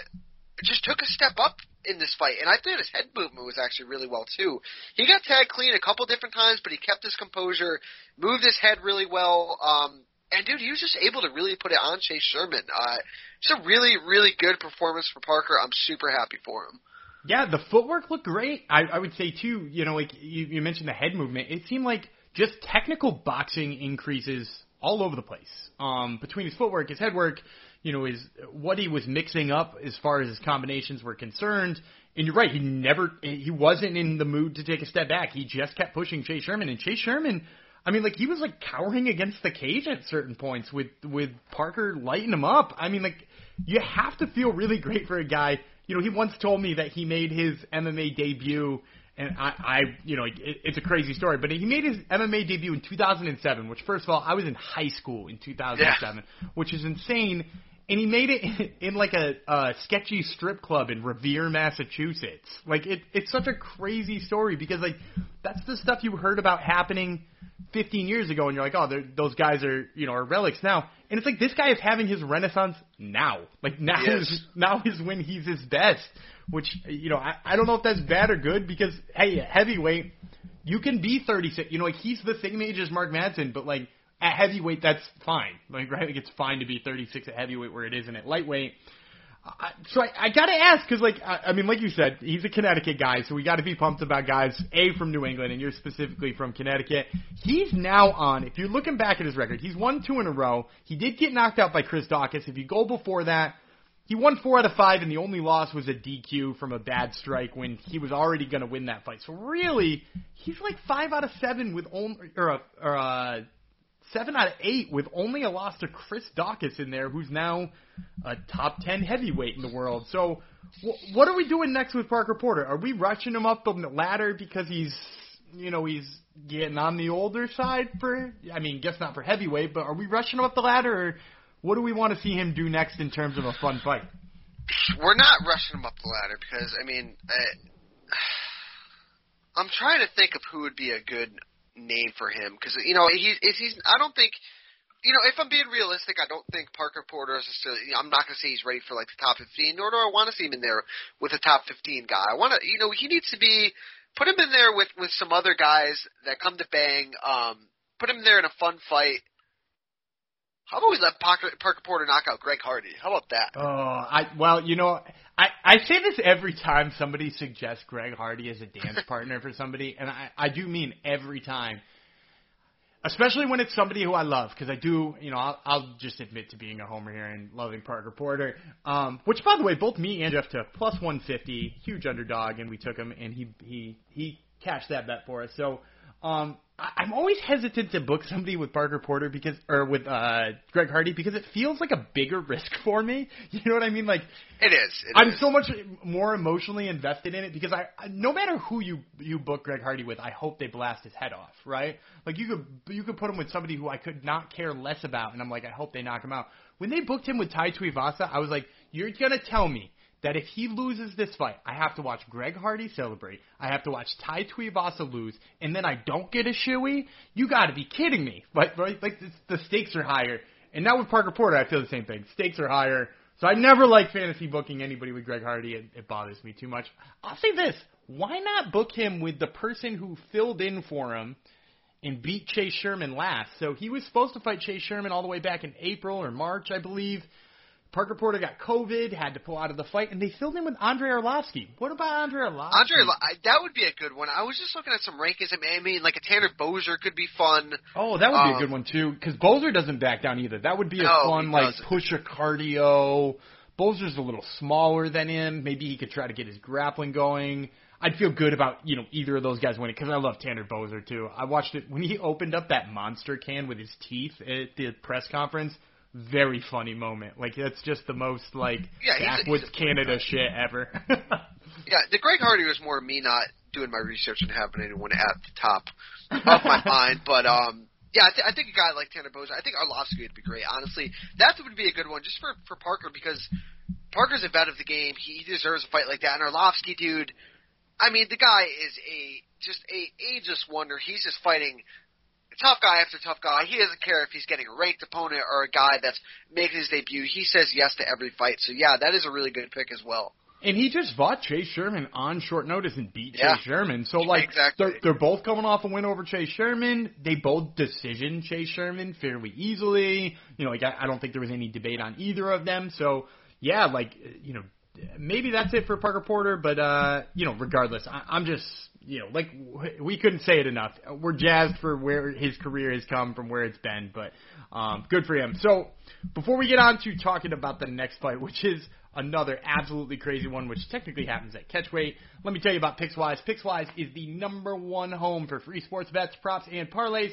just took a step up in this fight, and I thought his head movement was actually really well too. He got tagged clean a couple different times, but he kept his composure, moved his head really well. Um, And, dude, he was just able to really put it on Chase Sherman. Uh, just a really, really good performance for Parker. I'm super happy for him. Yeah, the footwork looked great. I, I would say, too, you know, like you, you mentioned the head movement. It seemed like just technical boxing increases all over the place. Um, between his footwork, his headwork, you know, his what he was mixing up as far as his combinations were concerned. And you're right, he never, he wasn't in the mood to take a step back. He just kept pushing Chase Sherman, and Chase Sherman, I mean, like, he was, like, cowering against the cage at certain points with, with Parker lighting him up. I mean, like, you have to feel really great for a guy. You know, he once told me that he made his M M A debut, and I, I you know, it, it's a crazy story, but he made his M M A debut in two thousand seven, which, first of all, I was in high school in two thousand seven, yeah. which is insane. And he made it in, in like, a, a sketchy strip club in Revere, Massachusetts. Like, it, it's such a crazy story because, like, that's the stuff you heard about happening fifteen years ago, and you're like, oh, those guys are, you know, are relics now. And it's like this guy is having his renaissance now. Like, now, yes. is, now is when he's his best, which, you know, I, I don't know if that's bad or good because, hey, heavyweight, you can be thirty-six. You know, like, he's the same age as Mark Madsen, but, like, at heavyweight, that's fine. Like, right? Like, it's fine to be thirty-six at heavyweight where it isn't at lightweight. I, so I, I got to ask because, like, I, I mean, like you said, he's a Connecticut guy, so we got to be pumped about guys, A, from New England, and you're specifically from Connecticut. He's now on, if you're looking back at his record, he's won two in a row. He did get knocked out by Chris Daukaus. If you go before that, he won four out of five, and the only loss was a D Q from a bad strike when he was already going to win that fight. So really, he's like five out of seven with only – or a, or a Seven out of eight with only a loss to Chris Daukaus in there, who's now a top ten heavyweight in the world. So wh- what are we doing next with Parker Porter? Are we rushing him up the ladder because he's, you know, he's getting on the older side for, I mean, guess not for heavyweight, but are we rushing him up the ladder, or what do we want to see him do next in terms of a fun fight? We're not rushing him up the ladder because, I mean, I, I'm trying to think of who would be a good name for him because, you know, he, if he's, I don't think, you know, if I'm being realistic, I don't think Parker Porter is necessarily, I'm not going to say he's ready for, like, the top fifteen, nor do I want to see him in there with a top fifteen guy. I want to, you know, he needs to be, put him in there with, with some other guys that come to bang, um, put him there in a fun fight. How about we let Parker, Parker Porter knock out Greg Hardy? How about that? Oh, I well, you know, I, I say this every time somebody suggests Greg Hardy as a dance partner for somebody, and I, I do mean every time, especially when it's somebody who I love, because I do, you know, I'll, I'll just admit to being a homer here and loving Parker Porter, um, which, by the way, both me and Jeff took, plus one fifty, huge underdog, and we took him, and he he, he cashed that bet for us, so... Um, I'm always hesitant to book somebody with Parker Porter because, or with uh, Greg Hardy because it feels like a bigger risk for me. You know what I mean? Like it is. It I'm is. so much more emotionally invested in it because I, I, no matter who you you book Greg Hardy with, I hope they blast his head off, right? Like you could you could put him with somebody who I could not care less about, and I'm like, I hope they knock him out. When they booked him with Tai Tuivasa, I was like, you're gonna tell me that if he loses this fight, I have to watch Greg Hardy celebrate, I have to watch Tai Tuivasa lose, and then I don't get a shoey? You got to be kidding me. Like, right? Like the stakes are higher. And now with Parker Porter, I feel the same thing. Stakes are higher. So I never like fantasy booking anybody with Greg Hardy. It, it bothers me too much. I'll say this. Why not book him with the person who filled in for him and beat Chase Sherman last? So he was supposed to fight Chase Sherman all the way back in April or March, I believe. Parker Porter got COVID, had to pull out of the fight, and they filled in with Andre Arlovsky. What about Andre Arlovsky? Andre, that would be a good one. I was just looking at some rankings. I mean, like a Tanner Bozer could be fun. Oh, that would um, be a good one, too, because Bozer doesn't back down either. That would be a no, fun, like, pusher cardio. Bozer's a little smaller than him. Maybe he could try to get his grappling going. I'd feel good about, you know, either of those guys winning because I love Tanner Bozer, too. I watched it when he opened up that monster can with his teeth at the press conference. Very funny moment. Like, that's just the most, like, yeah, backwoods Canada shit ever. Yeah, the Greg Hardy was more me not doing my research and having anyone at the top of my mind. But, um, yeah, I, th- I think a guy like Tanner Bozer, I think Arlovsky would be great, honestly. That would be a good one just for, for Parker because Parker's a vet of the game. He deserves a fight like that. And Arlovsky, dude, I mean, the guy is a just a ageless wonder. He's just fighting – tough guy after tough guy. He doesn't care if he's getting a ranked opponent or a guy that's making his debut. He says yes to every fight. So, yeah, that is a really good pick as well. And he just fought Chase Sherman on short notice and beat yeah. Chase Sherman. So, like, exactly. they're, they're both coming off a win over Chase Sherman. They both decision Chase Sherman fairly easily. You know, like, I, I don't think there was any debate on either of them. So, yeah, like, you know, maybe that's it for Parker Porter. But, uh, you know, regardless, I, I'm just... You know, like, we couldn't say it enough. We're jazzed for where his career has come from where it's been, but um, good for him. So before we get on to talking about the next fight, which is another absolutely crazy one, which technically happens at catchweight, let me tell you about PicksWise. PicksWise is the number one home for free sports bets, props, and parlays.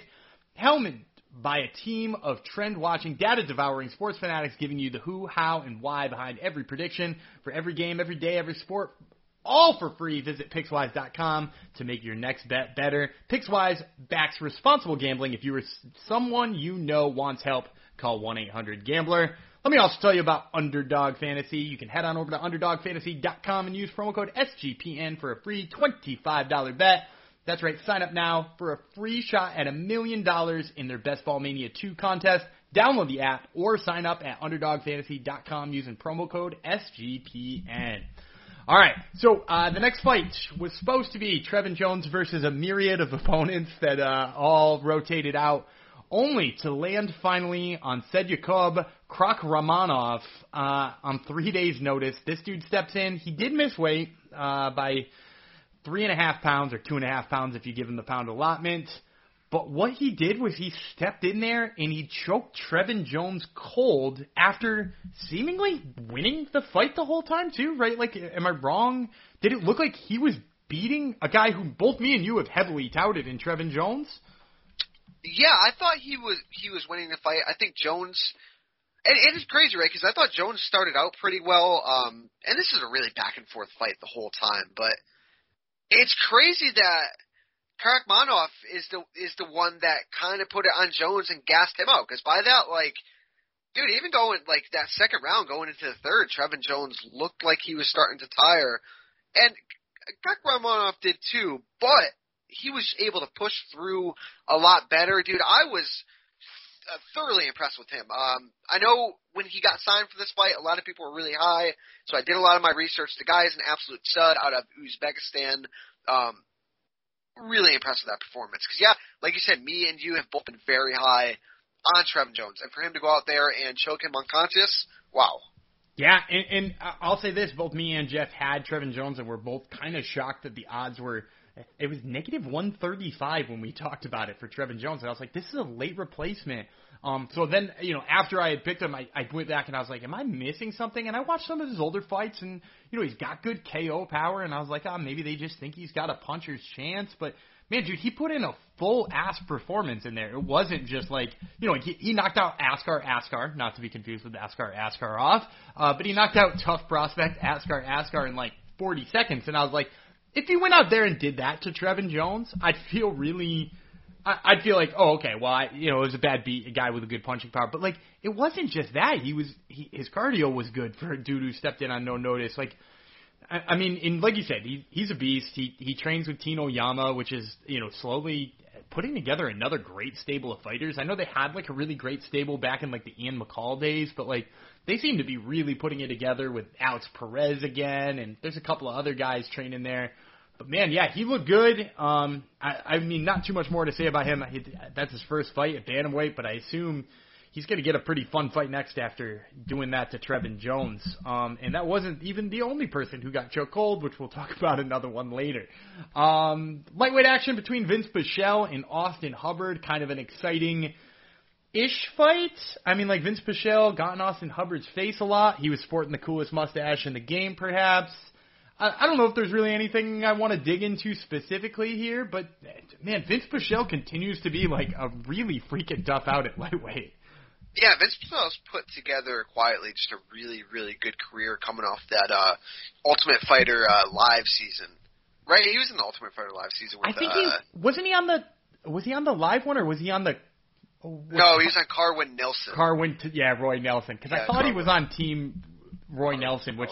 Helmed by a team of trend-watching, data-devouring sports fanatics giving you the who, how, and why behind every prediction for every game, every day, every sport. All for free. Visit Picks Wise dot com to make your next bet better. PicksWise backs responsible gambling. If you or someone you know wants help, call one eight hundred gambler. Let me also tell you about Underdog Fantasy. You can head on over to underdog fantasy dot com and use promo code S G P N for a free twenty-five dollars bet. That's right. Sign up now for a free shot at a million dollars in their Best Ball Mania two contest. Download the app or sign up at underdog fantasy dot com using promo code S G P N. All right, so uh, the next fight was supposed to be Trevin Jones versus a myriad of opponents that uh, all rotated out, only to land finally on Sedyakub Krakhramanov uh, on three days' notice. This dude steps in. He did miss weight uh, by three and a half pounds or two and a half pounds if you give him the pound allotment. But what he did was he stepped in there and he choked Trevin Jones cold after seemingly winning the fight the whole time too, right? Like, am I wrong? Did it look like he was beating a guy who both me and you have heavily touted in Trevin Jones? Yeah, I thought he was he was winning the fight. I think Jones – and it's crazy, right, because I thought Jones started out pretty well. Um, and this is a really back-and-forth fight the whole time. But it's crazy that – Karakmanov is the is the one that kind of put it on Jones and gassed him out. Because by that, like, dude, even going, like, that second round going into the third, Trevin Jones looked like he was starting to tire. And Karakmanov did too, but he was able to push through a lot better. Dude, I was thoroughly impressed with him. Um, I know when he got signed for this fight, a lot of people were really high, so I did a lot of my research. The guy is an absolute stud out of Uzbekistan. Um, really impressed with that performance. Because, yeah, like you said, me and you have both been very high on Trevin Jones. And for him to go out there and choke him unconscious, wow. Yeah, and, and I'll say this. Both me and Jeff had Trevin Jones, and we're both kind of shocked that the odds were – it was negative one thirty-five when we talked about it for Trevin Jones. And I was like, this is a late replacement. Um, so then, you know, after I had picked him, I, I went back and I was like, am I missing something? And I watched some of his older fights and, you know, he's got good K O power. And I was like, oh, maybe they just think he's got a puncher's chance. But, man, dude, he put in a full-ass performance in there. It wasn't just like, you know, he, he knocked out Askar Askar, not to be confused with Askar Askarov. Uh, but he knocked out tough prospect Askar Askar in like forty seconds. And I was like, if he went out there and did that to Trevin Jones, I'd feel really – I'd feel like, oh, okay, well, I, you know, it was a bad beat, a guy with a good punching power. But, like, it wasn't just that. He was he, – his cardio was good for a dude who stepped in on no notice. Like, I, I mean, and like you said, he, he's a beast. He he trains with Tino Yama, which is, you know, slowly putting together another great stable of fighters. I know they had, like, a really great stable back in, like, the Ian McCall days, but, like – they seem to be really putting it together with Alex Perez again, and there's a couple of other guys training there. But, man, yeah, he looked good. Um, I, I mean, not too much more to say about him. That's his first fight at bantamweight, but I assume he's going to get a pretty fun fight next after doing that to Trevin Jones. Um, and that wasn't even the only person who got choked cold, which we'll talk about another one later. Um, lightweight action between Vince Bichelle and Austin Hubbard, kind of an exciting ish fight. I mean, like, Vince Bichelle got in Austin Hubbard's face a lot. He was sporting the coolest mustache in the game, perhaps. I, I don't know if there's really anything I want to dig into specifically here, but, man, Vince Bichelle continues to be, like, a really freaking tough out at lightweight. Yeah, Vince Bichelle's put together quietly just a really, really good career coming off that uh, Ultimate Fighter uh, live season. Right? He was in the Ultimate Fighter live season. With, I think he, uh, wasn't he on the, was he on the live one, or was he on the, oh, no, he's on Carwin Nelson. Carwin, t- yeah, Roy Nelson. Because yeah, I thought Carwin. He was on Team Roy Carwin Nelson, which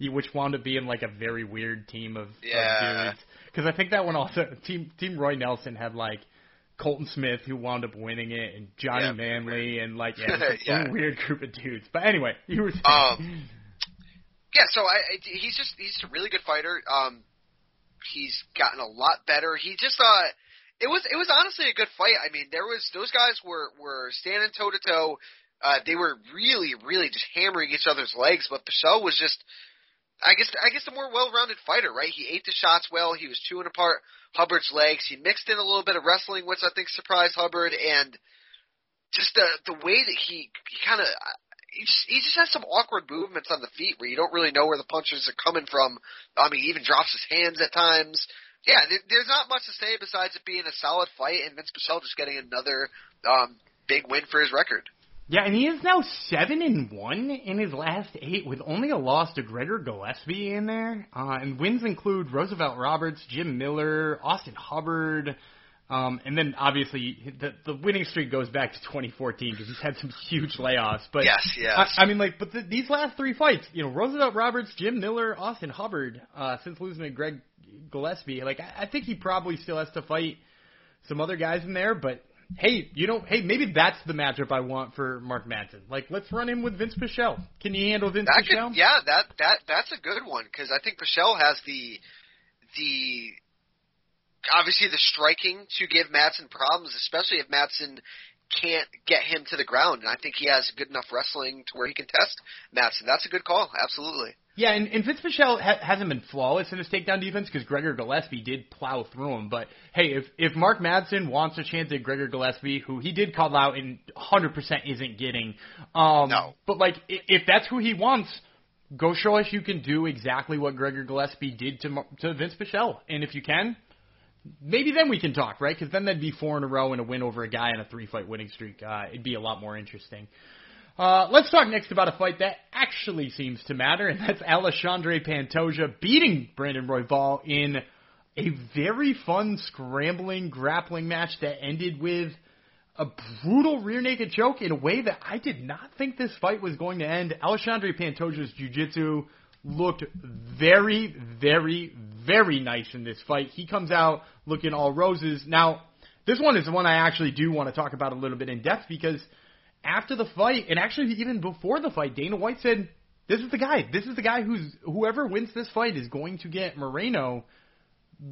Nelson. which wound up being like a very weird team of, yeah. of dudes. Because I think that one also Team Team Roy Nelson had like Colton Smith, who wound up winning it, and Johnny yeah, Manley, and like yeah, it was a yeah. weird group of dudes. But anyway, you were saying. Um, yeah, so I, I, he's just he's a really good fighter. Um, he's gotten a lot better. He just uh. It was it was honestly a good fight. I mean, there was those guys were, were standing toe to toe. Uh, they were really really just hammering each other's legs. But Bichelle was just, I guess I guess a more well rounded fighter, right? He ate the shots well. He was chewing apart Hubbard's legs. He mixed in a little bit of wrestling, which I think surprised Hubbard, and just the the way that he, he kind of he just, he just has some awkward movements on the feet where you don't really know where the punches are coming from. I mean, he even drops his hands at times. Yeah, there's not much to say besides it being a solid fight and Vince Bichelle just getting another um, big win for his record. Yeah, and he is now seven and one in his last eight, with only a loss to Gregor Gillespie in there. Uh, and wins include Roosevelt Roberts, Jim Miller, Austin Hubbard, um, and then obviously the, the winning streak goes back to twenty fourteen because he's had some huge layoffs. But yes, yes. I, I mean, like, but the, these last three fights, you know, Roosevelt Roberts, Jim Miller, Austin Hubbard, uh, since losing to Greg Gillespie, like, I think he probably still has to fight some other guys in there, but hey, you know, hey, maybe that's the matchup I want for Mark Madsen. Like, let's run him with Vince Bichelle. Can you handle Vince that Bichelle? Could, yeah, that that that's a good one because I think Bichelle has the the obviously the striking to give Madsen problems, especially if Madsen can't get him to the ground. And I think he has good enough wrestling to where he can test Madsen. That's a good call, absolutely. Yeah, and, and Vince Bichelle ha- hasn't been flawless in his takedown defense because Gregor Gillespie did plow through him. But, hey, if, if Mark Madsen wants a chance at Gregor Gillespie, who he did call out and one hundred percent isn't getting, um, no. But, like, if, if that's who he wants, go show us you can do exactly what Gregor Gillespie did to, to Vince Bichelle. And if you can, maybe then we can talk, right? Because then that'd be four in a row and a win over a guy on a three-fight winning streak. Uh, it'd be a lot more interesting. Uh, let's talk next about a fight that actually seems to matter, and that's Alexandre Pantoja beating Brandon Royval in a very fun scrambling grappling match that ended with a brutal rear naked choke in a way that I did not think this fight was going to end. Alexandre Pantoja's jiu-jitsu looked very, very, very nice in this fight. He comes out looking all roses. Now, this one is the one I actually do want to talk about a little bit in depth, because after the fight, and actually even before the fight, Dana White said, this is the guy. This is the guy who's whoever wins this fight is going to get Moreno.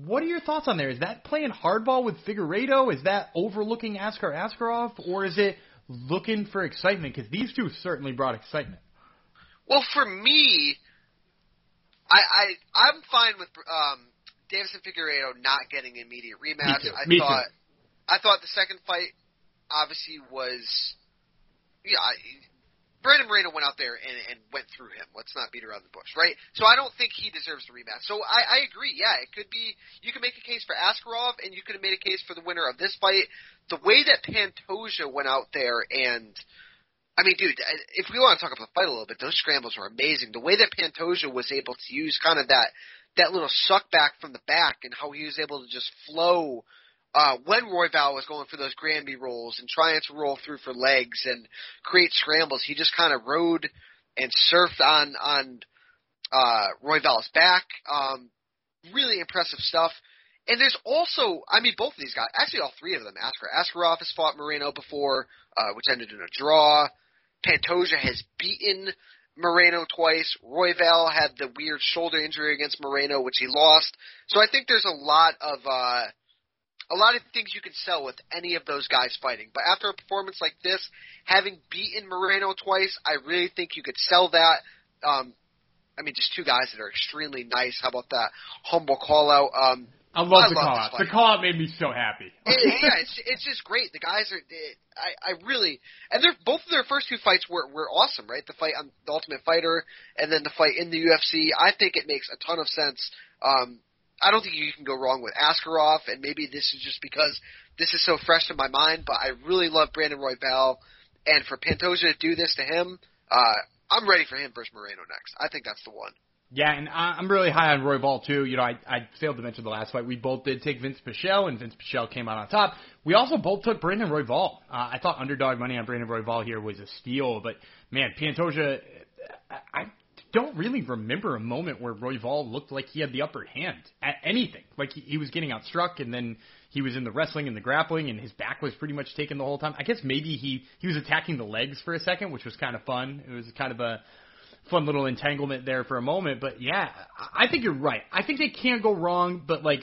What are your thoughts on there? Is that playing hardball with Figueiredo? Is that overlooking Askar Askarov? Or is it looking for excitement? Because these two certainly brought excitement. Well, for me, I, I, I'm fine with um, Davison Figueiredo not getting an immediate rematch. Me too. I me thought too. I thought the second fight obviously was – yeah. I, Brandon Moreno went out there and, and went through him. Let's not beat around the bush, right? So I don't think he deserves the rematch. So I, I agree. Yeah, it could be – you can make a case for Askarov, and you could have made a case for the winner of this fight. The way that Pantoja went out there and – I mean, dude, if we want to talk about the fight a little bit, those scrambles were amazing. The way that Pantoja was able to use kind of that, that little suck back from the back and how he was able to just flow – Uh, when Royval was going for those Granby rolls and trying to roll through for legs and create scrambles, he just kind of rode and surfed on on uh, Royval's back. Um, really impressive stuff. And there's also, I mean, both of these guys, actually all three of them, Askar Askarov has fought Moreno before, uh, which ended in a draw. Pantoja has beaten Moreno twice. Royval had the weird shoulder injury against Moreno, which he lost. So I think there's a lot of... Uh, A lot of things you can sell with any of those guys fighting. But after a performance like this, having beaten Moreno twice, I really think you could sell that. Um, I mean, just two guys that are extremely nice. How about that humble call-out? Um, I love I the call-out. The call-out made me so happy. it, it, yeah, it's, it's just great. The guys are it, – I, I really – and both of their first two fights were, were awesome, right? The fight on The Ultimate Fighter and then the fight in the U F C. I think it makes a ton of sense. Um I don't think you can go wrong with Askarov, and maybe this is just because this is so fresh in my mind, but I really love Brandon Royval, and for Pantoja to do this to him, uh, I'm ready for him versus Moreno next. I think that's the one. Yeah, and I'm really high on Royval, too. You know, I, I failed to mention the last fight. We both did take Vince Pichel, and Vince Pichel came out on top. We also both took Brandon Royval. Uh, I thought underdog money on Brandon Royval here was a steal, but, man, Pantoja, I... I don't really remember a moment where Royval looked like he had the upper hand at anything. Like, he, he was getting outstruck, and then he was in the wrestling and the grappling, and his back was pretty much taken the whole time. I guess maybe he, he was attacking the legs for a second, which was kind of fun. It was kind of a fun little entanglement there for a moment. But, yeah, I think you're right. I think they can't go wrong, but, like,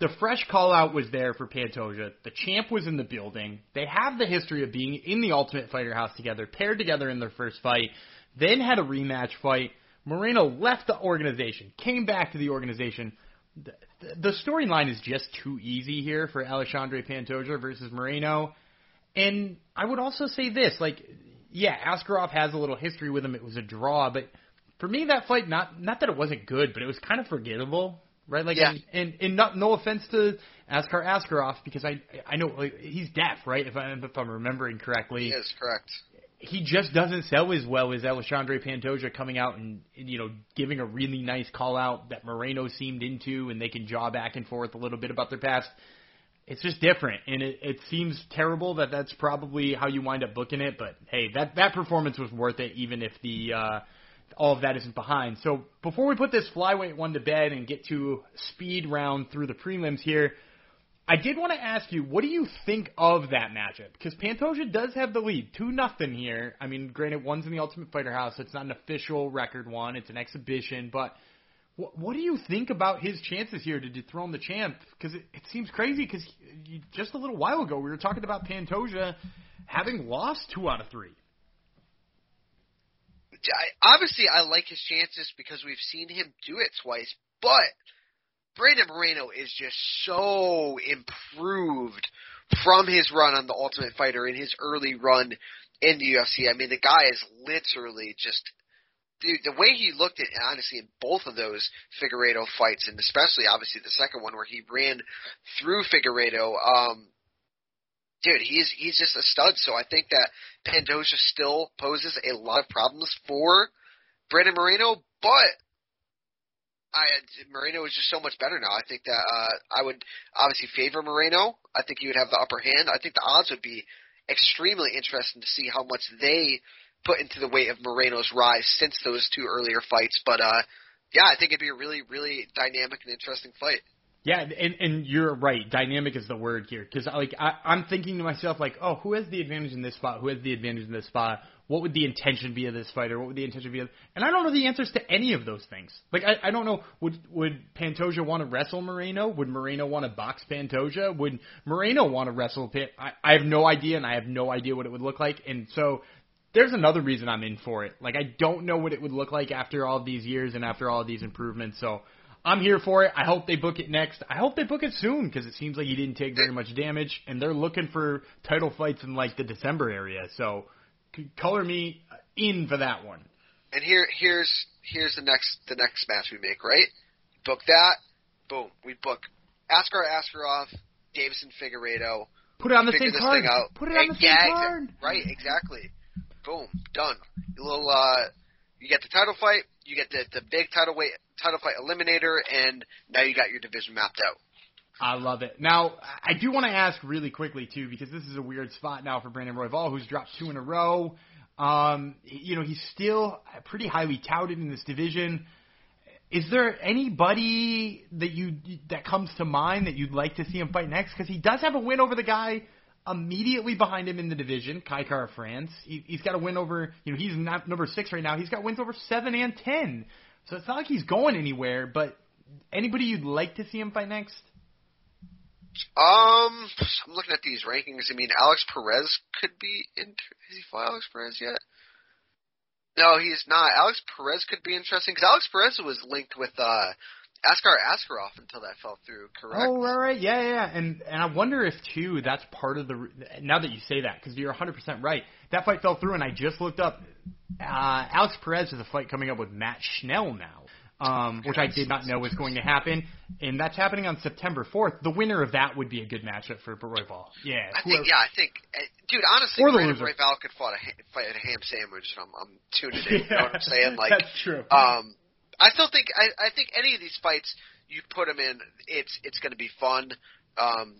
the fresh call-out was there for Pantoja. The champ was in the building. They have the history of being in the Ultimate Fighter house together, paired together in their first fight. Then had a rematch fight. Moreno left the organization, came back to the organization. The, the storyline is just too easy here for Alexandre Pantoja versus Moreno. And I would also say this, like, yeah, Askarov has a little history with him. It was a draw. But for me, that fight, not not that it wasn't good, but it was kind of forgettable, right? Like, yeah. And, and, and not, no offense to Askar Askarov, because I I know like, he's deaf, right, if, I, if I'm remembering correctly. He is, correct. He just doesn't sell as well as Alexandre Pantoja coming out and, you know, giving a really nice call-out that Moreno seemed into, and they can jaw back and forth a little bit about their past. It's just different, and it, it seems terrible that that's probably how you wind up booking it, but, hey, that, that performance was worth it, even if the uh, all of that isn't behind. So before we put this flyweight one to bed and get to speed round through the prelims here, I did want to ask you, what do you think of that matchup? Because Pantoja does have the lead, two nothing here. I mean, granted, one's in the Ultimate Fighter house. So it's not an official record one. It's an exhibition. But wh- what do you think about his chances here to dethrone the champ? Because it, it seems crazy because just a little while ago we were talking about Pantoja having lost two out of three. I, obviously, I like his chances because we've seen him do it twice, but Brandon Moreno is just so improved from his run on The Ultimate Fighter and his early run in the U F C. I mean, the guy is literally just – dude, the way he looked at, honestly, in both of those Figueiredo fights, and especially, obviously, the second one where he ran through Figueiredo, um, dude, he's he's just a stud. So I think that Pantoja still poses a lot of problems for Brandon Moreno, but – I Moreno is just so much better now. I think that uh, I would obviously favor Moreno. I think he would have the upper hand. I think the odds would be extremely interesting to see how much they put into the weight of Moreno's rise since those two earlier fights. But, uh, yeah, I think it'd be a really, really dynamic and interesting fight. Yeah, and, and you're right. Dynamic is the word here, because like I, I'm thinking to myself, like, oh, who has the advantage in this spot? Who has the advantage in this spot? What would the intention be of this fight, or what would the intention be of? And I don't know the answers to any of those things. Like I, I don't know. Would would Pantoja want to wrestle Moreno? Would Moreno want to box Pantoja? Would Moreno want to wrestle Pan? I, I have no idea, and I have no idea what it would look like. And so there's another reason I'm in for it. Like I don't know what it would look like after all these years and after all these improvements. So. I'm here for it. I hope they book it next. I hope they book it soon, because it seems like he didn't take very much damage, and they're looking for title fights in, like, the December area. So color me in for that one. And here, here's here's the next the next match we make, right? Book that. Boom. We book Askar Askarov, Davison Figueiredo. Put it on the same card. Put it on the same card. Right, exactly. Boom. Done. A little, uh, you get the title fight. You get the, the big title weight title fight eliminator, and now you got your division mapped out. I love it. Now, I do want to ask really quickly, too, because this is a weird spot now for Brandon Royval, who's dropped two in a row. Um, you know, he's still pretty highly touted in this division. Is there anybody that you that comes to mind that you'd like to see him fight next? Because he does have a win over the guy immediately behind him in the division, Kai Kara France. He, he's got a win over, you know, he's not number six right now. He's got wins over seven and ten. So it's not like he's going anywhere, but anybody you'd like to see him fight next? Um, I'm looking at these rankings. I mean, Alex Perez could be in. Has he fought Alex Perez yet? No, he's not. Alex Perez could be interesting, because Alex Perez was linked with uh, Askar Askarov until that fell through, correct? Oh, right, right. Yeah, yeah. And, and I wonder if, too, that's part of the – now that you say that, because you're one hundred percent right. That fight fell through, and I just looked up – Uh, Alex Perez has a fight coming up with Matt Schnell now, um, which I did not know was going to happen, and that's happening on September fourth. The winner of that would be a good matchup for Royval. Yeah, I think, yeah, I think, uh, dude, honestly, Royval could fight a, fight a ham sandwich, and I'm, I'm tuning in. Yeah, you know what I'm saying? Like, that's true. Um, I still think I, I think any of these fights you put them in, it's it's going to be fun. Um,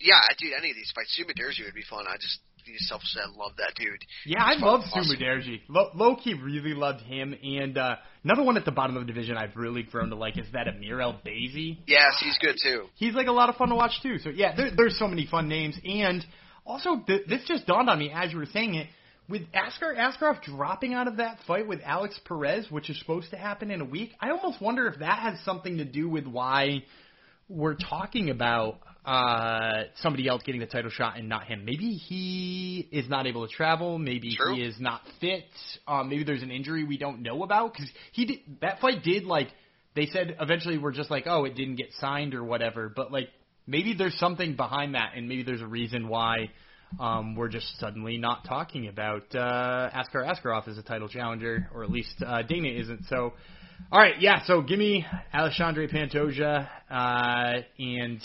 yeah, dude, any of these fights, Suma Derji would be fun. I just. Yourself said, love that dude. Yeah, I love awesome. Sumu Derji. Low, low key really loved him. And uh, another one at the bottom of the division I've really grown to like is that Amir El Bazy. Yes, he's good too. He's like a lot of fun to watch too. So yeah, there, there's so many fun names. And also, th- this just dawned on me as you were saying it. With Askar Askarov dropping out of that fight with Alex Perez, which is supposed to happen in a week, I almost wonder if that has something to do with why we're talking about Uh, somebody else getting the title shot and not him. Maybe he is not able to travel. Maybe True. He is not fit. Um, maybe there's an injury we don't know about, because he did, that fight did, like, they said eventually we're just like, oh, it didn't get signed or whatever. But, like, maybe there's something behind that, and maybe there's a reason why um, we're just suddenly not talking about uh, Askar Askarov as a title challenger, or at least uh, Dana isn't. So, all right, yeah, so give me Alexandre Pantoja uh, and...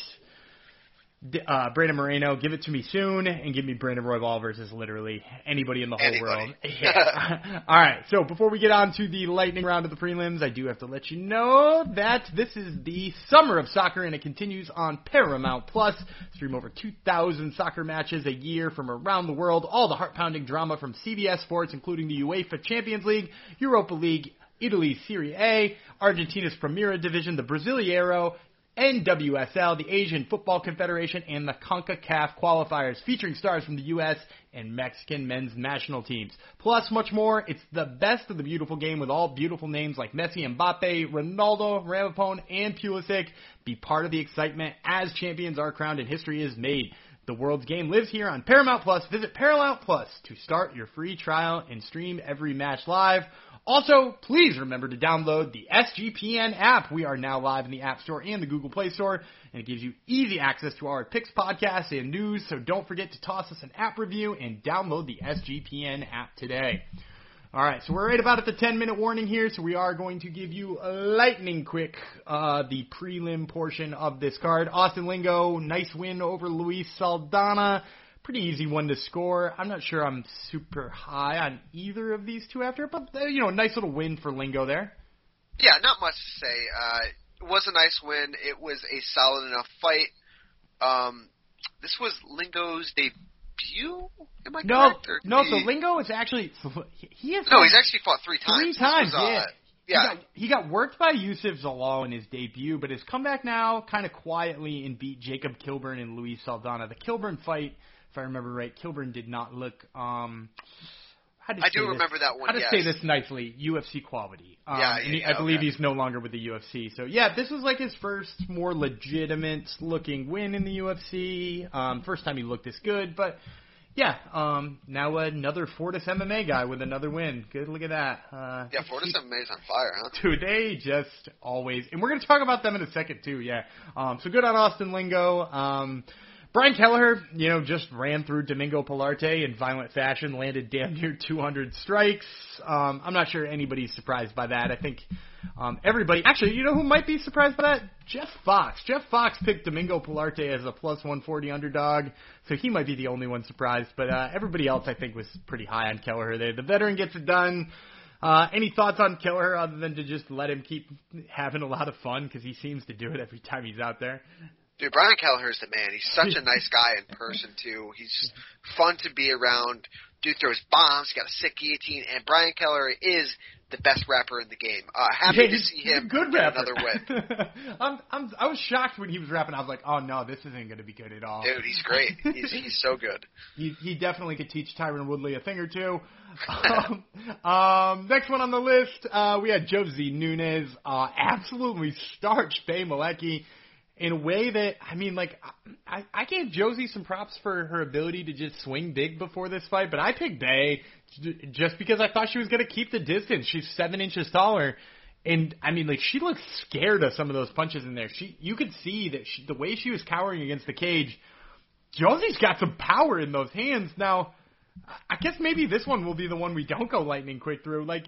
Uh, Brandon Moreno, give it to me soon, and give me Brandon Royval versus literally anybody in the whole anybody. world. Yeah. All right, so before we get on to the lightning round of the prelims, I do have to let you know that this is the summer of soccer, and it continues on Paramount Plus. Stream over two thousand soccer matches a year from around the world, all the heart-pounding drama from C B S Sports, including the UEFA Champions League, Europa League, Italy's Serie A, Argentina's Primera Division, the Brasileiro, N W S L, the Asian Football Confederation, and the CONCACAF qualifiers, featuring stars from the U S and Mexican men's national teams. Plus much more, it's the best of the beautiful game with all beautiful names like Messi, Mbappe, Ronaldo, Ramapone, and Pulisic. Be part of the excitement as champions are crowned and history is made. The world's game lives here on Paramount Plus. Visit Paramount Plus to start your free trial and stream every match live. Also, please remember to download the S G P N app. We are now live in the App Store and the Google Play Store, and it gives you easy access to our picks, podcasts, and news, so don't forget to toss us an app review and download the S G P N app today. All right, so we're right about at the ten-minute warning here, so we are going to give you lightning quick uh, the prelim portion of this card. Austin Lingo, nice win over Luis Saldana. Pretty easy one to score. I'm not sure I'm super high on either of these two after, but, you know, nice little win for Lingo there. yeah, not much to say. Uh, it was a nice win. It was a solid enough fight. Um, this was Lingo's debut? Am I no, correct? Or no, he... so Lingo is actually he has. No, fought, he's actually fought three times. Three times, was, yeah. Uh, yeah. He got, he got worked by Yusuf Zalal in his debut, but has come back now kind of quietly and beat Jacob Kilburn and Luis Saldana. The Kilburn fight, if I remember right, Kilburn did not look um, – How I do this? remember that one, How to yes. say this nicely, U F C quality. Um, yeah, yeah, yeah, I believe okay. he's no longer with the U F C. So, yeah, this was like his first more legitimate-looking win in the U F C. Um, first time he looked this good. But, yeah, um, now another Fortis M M A guy with another win. Good, look at that. Uh, yeah, Fortis M M A's on fire, huh? Dude, they just always – and we're going to talk about them in a second, too, yeah. Um, so good on Austin Lingo. Um Brian Kelleher, you know, just ran through Domingo Pilarte in violent fashion, landed damn near two hundred strikes. Um, I'm not sure anybody's surprised by that. I think um, everybody – actually, you know who might be surprised by that? Jeff Fox. Jeff Fox picked Domingo Pilarte as a plus one forty underdog, so he might be the only one surprised. But uh, everybody else, I think, was pretty high on Kelleher there. The veteran gets it done. Uh, any thoughts on Kelleher other than to just let him keep having a lot of fun because he seems to do it every time he's out there? Dude, Brian Kelleher's the man. He's such a nice guy in person, too. He's just fun to be around. Dude throws bombs. He's got a sick guillotine. And Brian Kelleher is the best rapper in the game. Uh, happy yeah, to see him good get another win. I'm, I'm, I was shocked when he was rapping. I was like, oh, no, this isn't going to be good at all. Dude, he's great. He's he's so good. He, he definitely could teach Tyron Woodley a thing or two. um, um, next one on the list, uh, we had Josie Nunes. Uh, absolutely starched Bay Malecki. In a way that, I mean, like, I, I gave Josie some props for her ability to just swing big before this fight, but I picked Bay just because I thought she was going to keep the distance. She's seven inches taller, and, I mean, like, she looked scared of some of those punches in there. She, you could see that she, the way she was cowering against the cage, Josie's got some power in those hands. Now, I guess maybe this one will be the one we don't go lightning quick through. Like,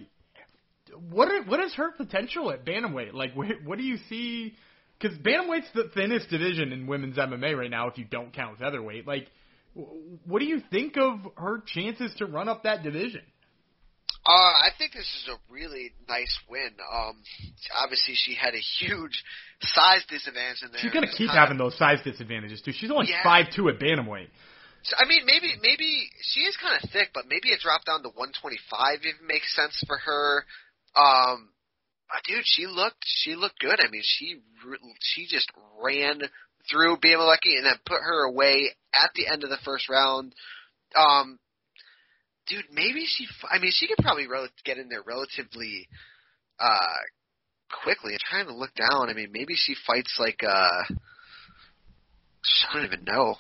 what are, what is her potential at bantamweight? Like, what, what do you see... Because bantamweight's the thinnest division in women's M M A right now, if you don't count featherweight. Like, what do you think of her chances to run up that division? Uh, I think this is a really nice win. Um, obviously, she had a huge size disadvantage in there. She's going to keep having those size disadvantages, too. She's only five two at bantamweight. So, I mean, maybe maybe she is kind of thick, but maybe a drop down to one twenty-five even makes sense for her. Um Uh, dude, she looked she looked good. I mean, she she just ran through Bay Malecki and then put her away at the end of the first round. Um, dude, maybe she – I mean, she could probably rel- get in there relatively uh, quickly. I'm trying to look down. I mean, maybe she fights like uh, – I don't even know.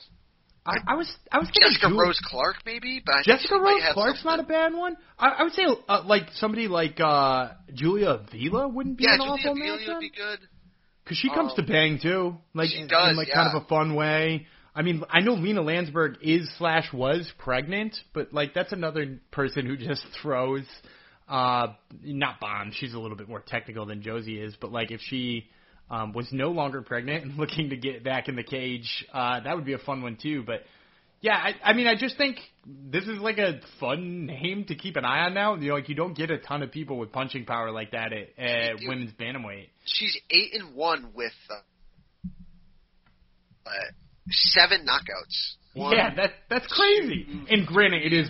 I, I was I was thinking Jessica Julie, Rose Clark maybe, but I Jessica Rose Clark's something. Not a bad one. I, I would say uh, like somebody like uh, Julia Avila wouldn't be yeah, an Julia awful matchup. Yeah, Julia Avila would be good because she comes um, to bang too, like she does, in like yeah. kind of a fun way. I mean, I know Lena Landsberg is slash was pregnant, but like that's another person who just throws uh, not bombs. She's a little bit more technical than Josie is, but like if she. Um, was no longer pregnant and looking to get back in the cage. Uh, that would be a fun one too. But yeah, I, I mean, I just think this is like a fun name to keep an eye on now. You know, like you don't get a ton of people with punching power like that at, at Dude, women's bantamweight. She's eight and one with uh, uh, seven knockouts. One, yeah, that that's crazy. Two, and granted, it is.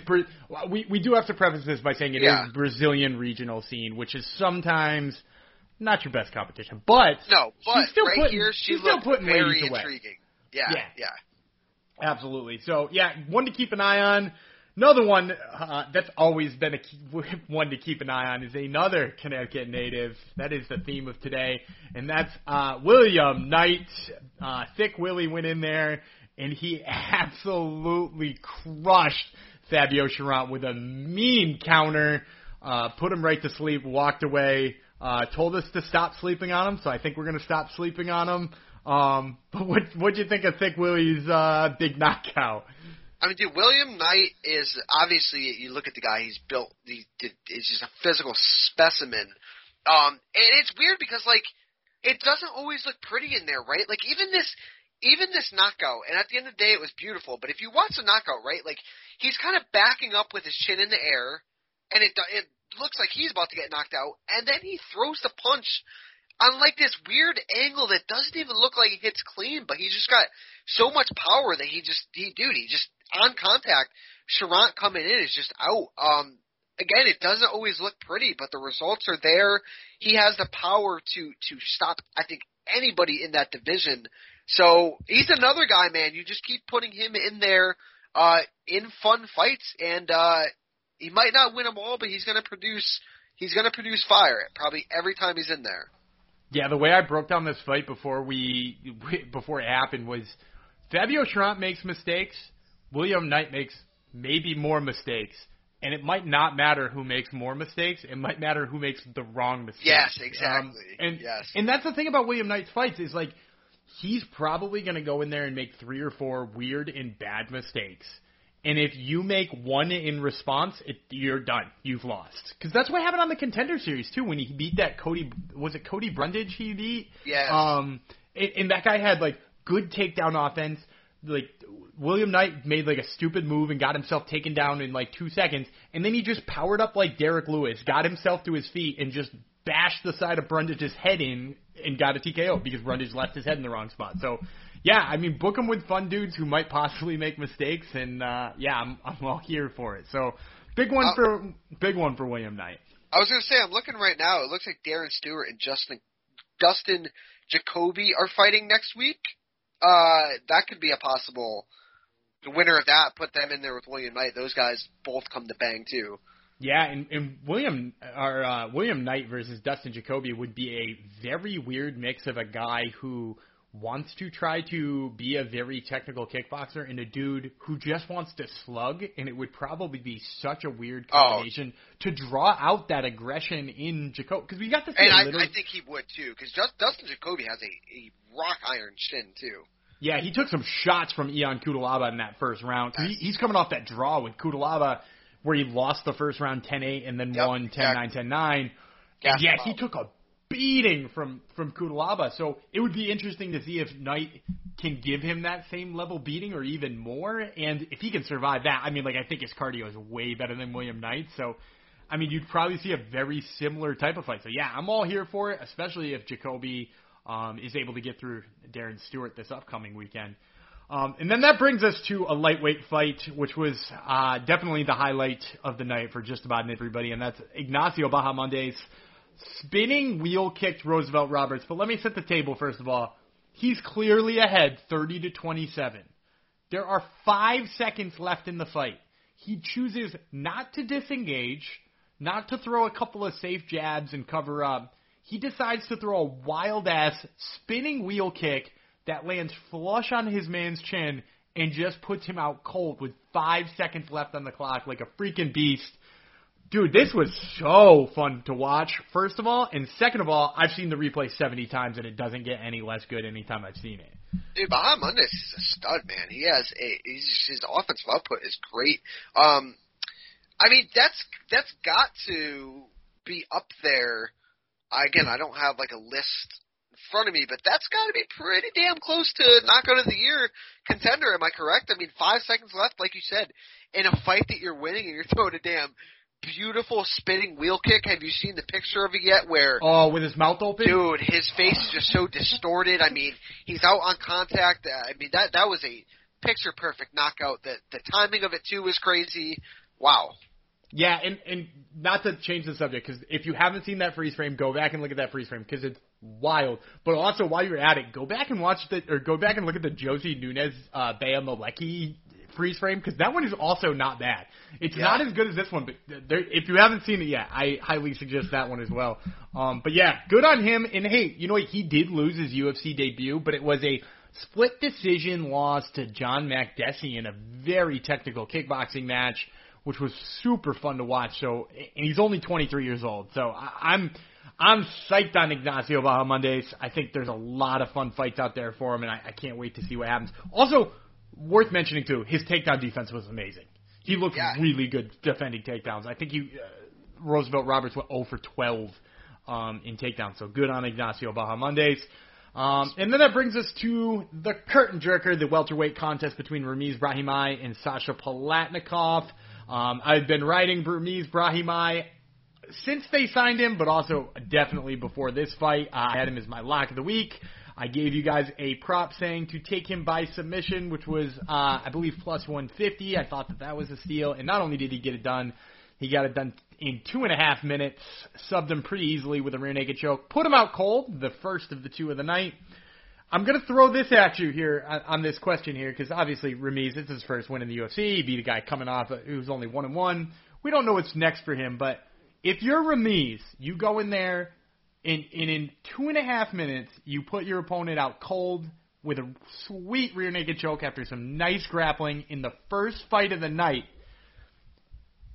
We we do have to preface this by saying it yeah. is Brazilian regional scene, which is sometimes. Not your best competition, but no, but she's still right putting, here she she's still putting very ladies away. Intriguing. Yeah, yeah, yeah, absolutely. So yeah, one to keep an eye on. Another one uh, that's always been a key, one to keep an eye on is another Connecticut native. That is the theme of today, and that's uh, William Knight. Uh, Thick Willie went in there, and he absolutely crushed Fabio Chirant with a mean counter, uh, put him right to sleep, walked away. Uh, told us to stop sleeping on him, so I think we're going to stop sleeping on him. Um, but what what'd you think of Thick Willie's uh, big knockout? I mean, dude, William Knight is obviously you look at the guy; he's built. He did, he's just a physical specimen, um, and it's weird because like it doesn't always look pretty in there, right? Like even this, even this knockout, and at the end of the day, it was beautiful. But if you watch the knockout, right, like he's kind of backing up with his chin in the air, and it it looks like he's about to get knocked out, and then he throws the punch on, like, this weird angle that doesn't even look like it hits clean, but he's just got so much power that he just, he, dude, he just, on contact, Charant coming in is just out. Um, again, it doesn't always look pretty, but the results are there. He has the power to, to stop, I think, anybody in that division. So he's another guy, man. You just keep putting him in there uh, in fun fights, and uh, he might not win them all, but he's going to produce, he's going to produce fire probably every time he's in there. Yeah, the way I broke down this fight before we before it happened was Fabio Charant makes mistakes, William Knight makes maybe more mistakes, and it might not matter who makes more mistakes. It might matter who makes the wrong mistakes. Yes, exactly. Um, and, yes. and that's the thing about William Knight's fights is, like, he's probably going to go in there and make three or four weird and bad mistakes. And if you make one in response, it, you're done. You've lost. Because that's what happened on the Contender Series, too, when he beat that Cody – was it Cody Brundage he beat? Yes. Um, and, and that guy had, like, good takedown offense. Like, William Knight made, like, a stupid move and got himself taken down in, like, two seconds. And then he just powered up like Derek Lewis, got himself to his feet, and just bashed the side of Brundage's head in and got a T K O because Brundage left his head in the wrong spot. So – yeah, I mean, book them with fun dudes who might possibly make mistakes, and uh, yeah, I'm, I'm all here for it. So, big one uh, for big one for William Knight. I was going to say, I'm looking right now. It looks like Darren Stewart and Justin Dustin Jacoby are fighting next week. Uh, that could be a possible the winner of that. Put them in there with William Knight. Those guys both come to bang too. Yeah, and, and William or uh, William Knight versus Dustin Jacoby would be a very weird mix of a guy who wants to try to be a very technical kickboxer and a dude who just wants to slug, and it would probably be such a weird combination oh. to draw out that aggression in Jacoby. Because we got to see and I, little... I think he would, too, because Dustin Jacoby has a, a rock-iron chin, too. Yeah, he took some shots from Ion Kudalaba in that first round. Yes. He, he's coming off that draw with Kudalaba where he lost the first round ten eight and then yep, won ten nine, exactly. ten nine. Yes, yeah, he took a beating from, from Kudalaba. So it would be interesting to see if Knight can give him that same level beating or even more. And if he can survive that, I mean, like, I think his cardio is way better than William Knight. So, I mean, you'd probably see a very similar type of fight. So, yeah, I'm all here for it, especially if Jacoby um, is able to get through Darren Stewart this upcoming weekend. Um, and then that brings us to a lightweight fight, which was uh, definitely the highlight of the night for just about everybody. And that's Ignacio Bahamondes spinning wheel kicked Roosevelt Roberts. But let me set the table first of all. He's clearly ahead thirty to twenty-seven. There are five seconds left in the fight. He chooses not to disengage, not to throw a couple of safe jabs and cover up. He decides to throw a wild ass spinning wheel kick that lands flush on his man's chin and just puts him out cold with five seconds left on the clock like a freaking beast. Dude, this was so fun to watch, first of all. And second of all, I've seen the replay seventy times, and it doesn't get any less good any time I've seen it. Dude, Bahamondes is a stud, man. He has a, he's, his offensive output is great. Um, I mean, that's that's got to be up there. Again, I don't have, like, a list in front of me, but that's got to be pretty damn close to knockout of the year contender. Am I correct? I mean, five seconds left, like you said, in a fight that you're winning and you're throwing a damn beautiful spinning wheel kick. Have you seen the picture of it yet? Where oh, with his mouth open, dude, his face is just so distorted. I mean, he's out on contact. I mean, that that was a picture perfect knockout. That the timing of it too was crazy. Wow. Yeah, and and not to change the subject, because if you haven't seen that freeze frame, go back and look at that freeze frame because it's wild. But also, while you're at it, go back and watch the or go back and look at the Josie Nunes uh, Bea Malecki freeze frame, because that one is also not bad. It's yeah. not as good as this one, but there, if you haven't seen it yet, I highly suggest that one as well. Um, but yeah, good on him. And hey, you know what? He did lose his U F C debut, but it was a split decision loss to John McDessie in a very technical kickboxing match, which was super fun to watch. So, and he's only twenty-three years old. So I, I'm I'm psyched on Ignacio Bahamondes. I think there's a lot of fun fights out there for him, and I, I can't wait to see what happens. Also, worth mentioning, too, his takedown defense was amazing. He looked yeah. really good defending takedowns. I think he, uh, Roosevelt Roberts went zero for twelve um, in takedowns, so good on Ignacio Bahamondes. Um, and then that brings us to the curtain jerker, the welterweight contest between Ramiz Brahimai and Sasha Palatnikov. Um, I've been writing Ramiz Brahimai since they signed him, but also definitely before this fight. Uh, I had him as my lock of the week. I gave you guys a prop saying to take him by submission, which was, uh, I believe, plus one fifty. I thought that that was a steal. And not only did he get it done, he got it done in two and a half minutes, subbed him pretty easily with a rear naked choke, put him out cold, the first of the two of the night. I'm going to throw this at you here on this question here because, obviously, Ramiz, it's his first win in the U F C. He beat a guy coming off who's only one and one. We don't know what's next for him, but if you're Ramiz, you go in there, and, and in two and a half minutes, you put your opponent out cold with a sweet rear naked choke after some nice grappling in the first fight of the night.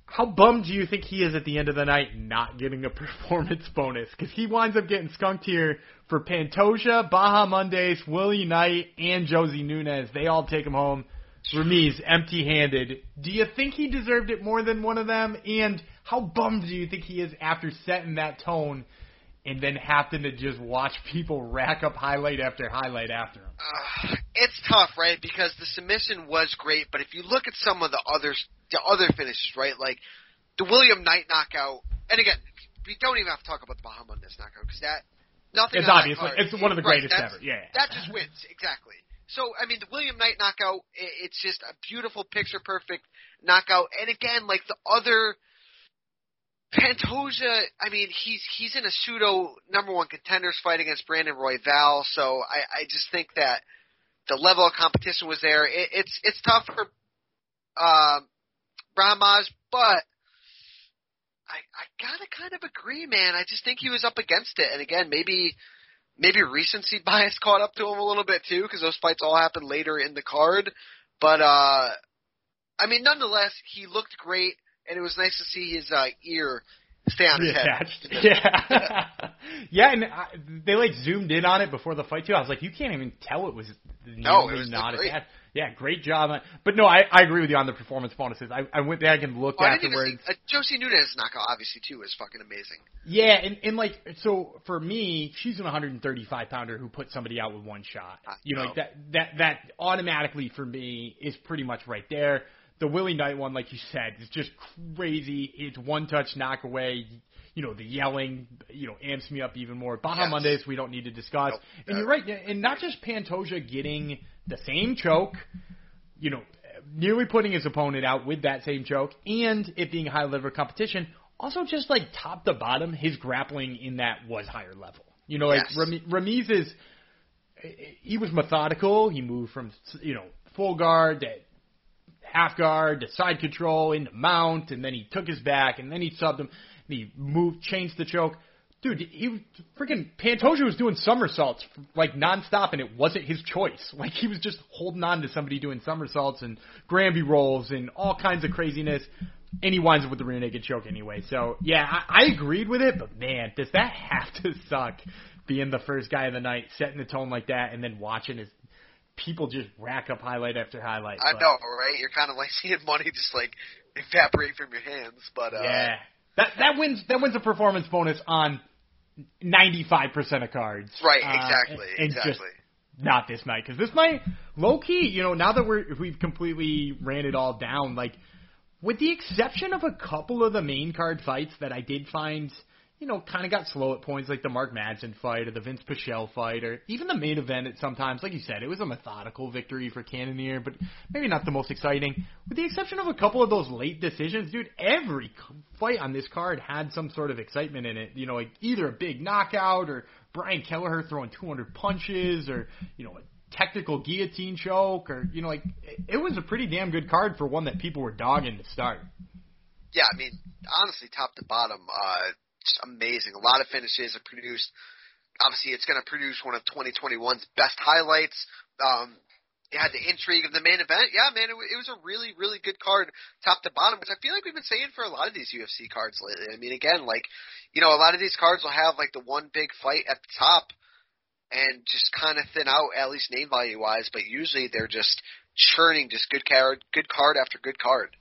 How bummed do you think he is at the end of the night not getting a performance bonus? Because he winds up getting skunked here for Pantoja, Baja Mondays, Willie Knight, and Josie Nunes. They all take him home. Ramiz, empty-handed. Do you think he deserved it more than one of them? And how bummed do you think he is after setting that tone and then having to just watch people rack up highlight after highlight after him? Uh, it's tough, right? Because the submission was great, but if you look at some of the other the other finishes, right? Like the William Knight knockout, and again, we don't even have to talk about the Muhammad Ness knockout because that nothing. It's obvious. It's one of the greatest right, ever. Yeah, that just wins exactly. So I mean, the William Knight knockout, it's just a beautiful, picture perfect knockout. And again, like the other. Pantoja, I mean, he's he's in a pseudo number one contenders fight against Brandon Royval, so I, I just think that the level of competition was there. It, it's it's tough for uh, Ramaz, but I I gotta kind of agree, man. I just think he was up against it, and again, maybe maybe recency bias caught up to him a little bit too, because those fights all happened later in the card. But uh, I mean, nonetheless, he looked great. And it was nice to see his uh, ear stay on his attached. Head. Yeah, yeah, and I, they like zoomed in on it before the fight too. I was like, you can't even tell it was no, it was not attached. Yeah, great job. On, but no, I, I agree with you on the performance bonuses. I, I went back and looked oh, afterwards. I didn't even see, uh, Josie Nunes' knockout obviously too was fucking amazing. Yeah, and, and like so for me, she's an one thirty-five pounder who put somebody out with one shot. I you know, know. Like that that that automatically for me is pretty much right there. The Willie Knight one, like you said, is just crazy. It's one-touch knock away. You know, the yelling, you know, amps me up even more. Baja yes. Mondays, we don't need to discuss. Nope. And uh, you're right. And not just Pantoja getting the same choke, you know, nearly putting his opponent out with that same choke, and it being high-level competition. Also, just like top to bottom, his grappling in that was higher level. You know, yes. like Ramiz is, he was methodical. He moved from, you know, full guard to half guard to side control into mount, and then he took his back, and then he subbed him, and he moved, changed the choke. Dude, he freaking Pantoja was doing somersaults like nonstop, and it wasn't his choice. Like he was just holding on to somebody doing somersaults and Granby rolls and all kinds of craziness, and he winds up with the rear naked choke anyway. So yeah, I, I agreed with it, but man, does that have to suck? Being the first guy of the night, setting the tone like that, and then watching his. People just rack up highlight after highlight. I but. know, right? You're kind of like seeing money just like evaporate from your hands. But uh, yeah, that that wins that wins a performance bonus on ninety-five percent of cards. Right, exactly, uh, and, and exactly. Just not this night because this night, low key. You know, now that we're we've completely ran it all down, like with the exception of a couple of the main card fights that I did find. You know, kind of got slow at points, like the Mark Madsen fight or the Vince Pichel fight or even the main event at sometimes. Like you said, it was a methodical victory for Cannonier, but maybe not the most exciting. With the exception of a couple of those late decisions, dude, every fight on this card had some sort of excitement in it. You know, like either a big knockout or Brian Kelleher throwing two hundred punches or, you know, a technical guillotine choke or, you know, like it was a pretty damn good card for one that people were dogging to start. Yeah, I mean, honestly, top to bottom, uh, just amazing. A lot of finishes are produced. Obviously, it's going to produce one of twenty twenty-one's best highlights. Um, it had the intrigue of the main event. Yeah, man, it, w- it was a really, really good card top to bottom, which I feel like we've been saying for a lot of these U F C cards lately. I mean, again, like, you know, a lot of these cards will have, like, the one big fight at the top and just kind of thin out, at least name value-wise, but usually they're just churning just good card, good card after good card.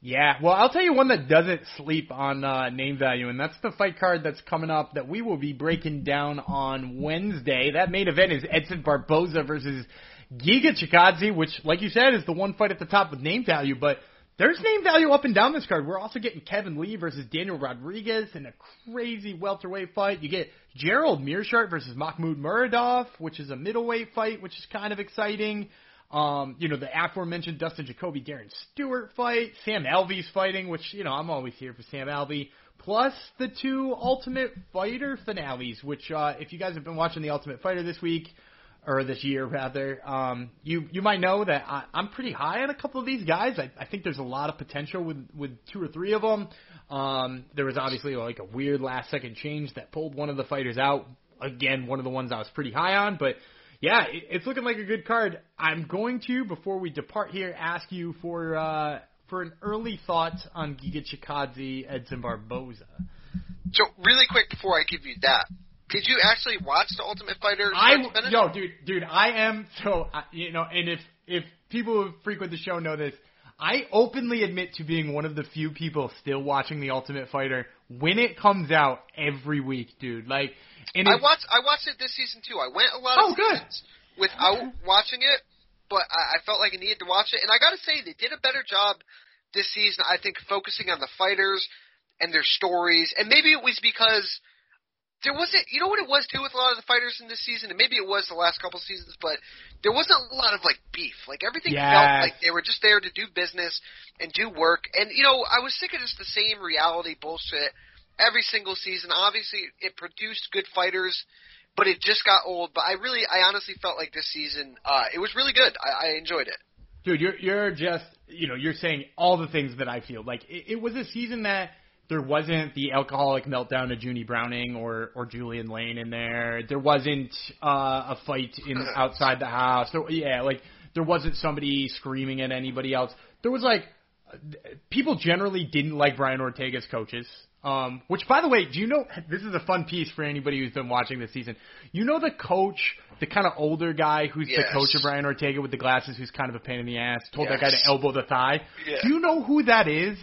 Yeah, well, I'll tell you one that doesn't sleep on uh, name value, and that's the fight card that's coming up that we will be breaking down on Wednesday. That main event is Edson Barboza versus Giga Chikadze, which, like you said, is the one fight at the top with name value, but There's name value up and down this card. We're also getting Kevin Lee versus Daniel Rodriguez in a crazy welterweight fight. You get Gerald Meerschaert versus Makhmud Muradov, which is a middleweight fight, which is kind of exciting. Um, you know, the aforementioned Dustin Jacoby, Darren Stewart fight. Sam Alvey's fighting, which, you know, I'm always here for Sam Alvey. Plus the two Ultimate Fighter finales, which uh, if you guys have been watching The Ultimate Fighter this week, or this year rather, um, you you might know that I, I'm pretty high on a couple of these guys. I, I think there's a lot of potential with, with two or three of them. Um, there was obviously like a weird last-second change that pulled one of the fighters out. Again, one of the ones I was pretty high on, but yeah, it, it's looking like a good card. I'm going to, before we depart here, ask you for uh, for an early thought on Giga Chikadze, Edson Barboza. So really quick before I give you that, did you actually watch The Ultimate Fighter? I, yo, dude, dude, I am, so, you know, and if, if people who frequent the show know this, I openly admit to being one of the few people still watching The Ultimate Fighter when it comes out every week, dude. Like, and I watched, I watched it this season, too. I went a lot of oh, seasons good. without okay. watching it, but I, I felt like I needed to watch it. And I got to say, they did a better job this season, I think, focusing on the fighters and their stories. And maybe it was because there wasn't, you know what it was too with a lot of the fighters in this season, and maybe it was the last couple seasons, but there wasn't a lot of like beef. Like everything yes. felt like they were just there to do business and do work. And you know, I was sick of just the same reality bullshit every single season. Obviously, it produced good fighters, but it just got old. But I really, I honestly felt like this season, uh, it was really good. I, I enjoyed it. Dude, you're you're just you know you're saying all the things that I feel. Like it, it was a season that there wasn't the alcoholic meltdown of Junie Browning or, or Julian Lane in there. There wasn't uh, a fight in outside the house. So, yeah, like there wasn't somebody screaming at anybody else. There was like people generally didn't like Brian Ortega's coaches, um, which, by the way, do you know – this is a fun piece for anybody who's been watching this season. You know the coach, the kind of older guy who's yes. the coach of Brian Ortega with the glasses who's kind of a pain in the ass, told yes. that guy to elbow the thigh? Yeah. Do you know who that is?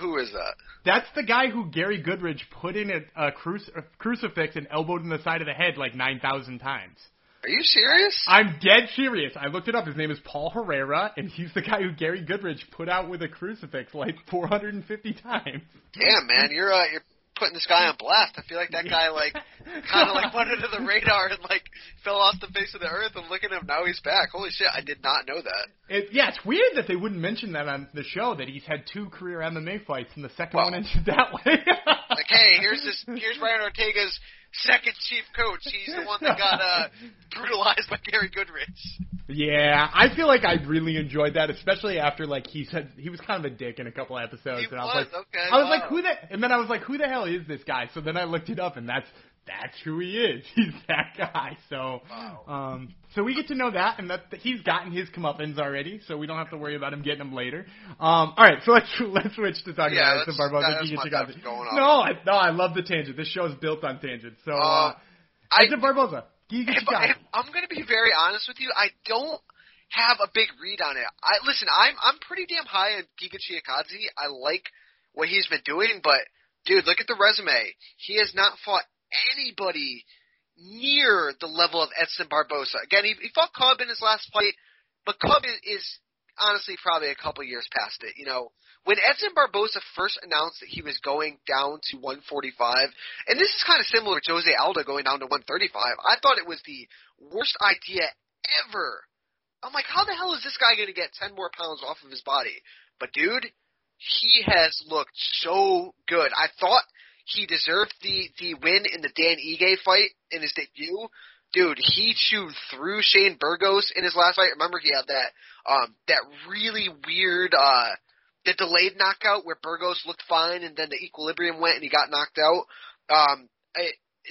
Who is that? That's the guy who Gary Goodridge put in a, a, cruci- a crucifix and elbowed in the side of the head like nine thousand times. Are you serious? I'm dead serious. I looked it up. His name is Paul Herrera, and he's the guy who Gary Goodridge put out with a crucifix like four hundred fifty times. Damn, man. You're uh, you're putting this guy on blast. I feel like that guy like kind of like went under the radar and like fell off the face of the earth, and look at him now, he's back. Holy shit, I did not know that. It, yeah, it's weird that they wouldn't mention that on the show, that he's had two career M M A fights and the second well, one ended that way. Like, hey, here's this here's Brian Ortega's second chief coach. He's the one that got uh, brutalized by Gary Goodridge. Yeah, I feel like I really enjoyed that, especially after like he said he was kind of a dick in a couple episodes. He and I was, was like, okay, I was wow. like, who the? And then I was like, who the hell is this guy? So then I looked it up, and that's that's who he is. He's that guy. So, wow. um, so we get to know that, and that he's gotten his comeuppance already, so we don't have to worry about him getting them later. Um, all right, so let's let's switch to talking yeah, about the Barboza. Giga going on. No, I, no, I love the tangent. This show is built on tangents. So, uh, uh, it's a Barboza. If, if I'm going to be very honest with you, I don't have a big read on it. I listen, I'm I'm pretty damn high on Giga Chikadze. I like what he's been doing, but, dude, look at the resume. He has not fought anybody near the level of Edson Barboza. Again, he, he fought Cub in his last fight, but Cub is honestly probably a couple years past it. You know, when Edson Barboza first announced that he was going down to one forty-five, and this is kind of similar to Jose Aldo going down to one thirty-five, I thought it was the worst idea ever. I'm like, how the hell is this guy going to get ten more pounds off of his body? But dude, he has looked so good. I thought he deserved the, the win in the Dan Ige fight in his debut. Dude, he chewed through Shane Burgos in his last fight. Remember, he had that um, that really weird, uh, the delayed knockout where Burgos looked fine and then the equilibrium went and he got knocked out. Um, I,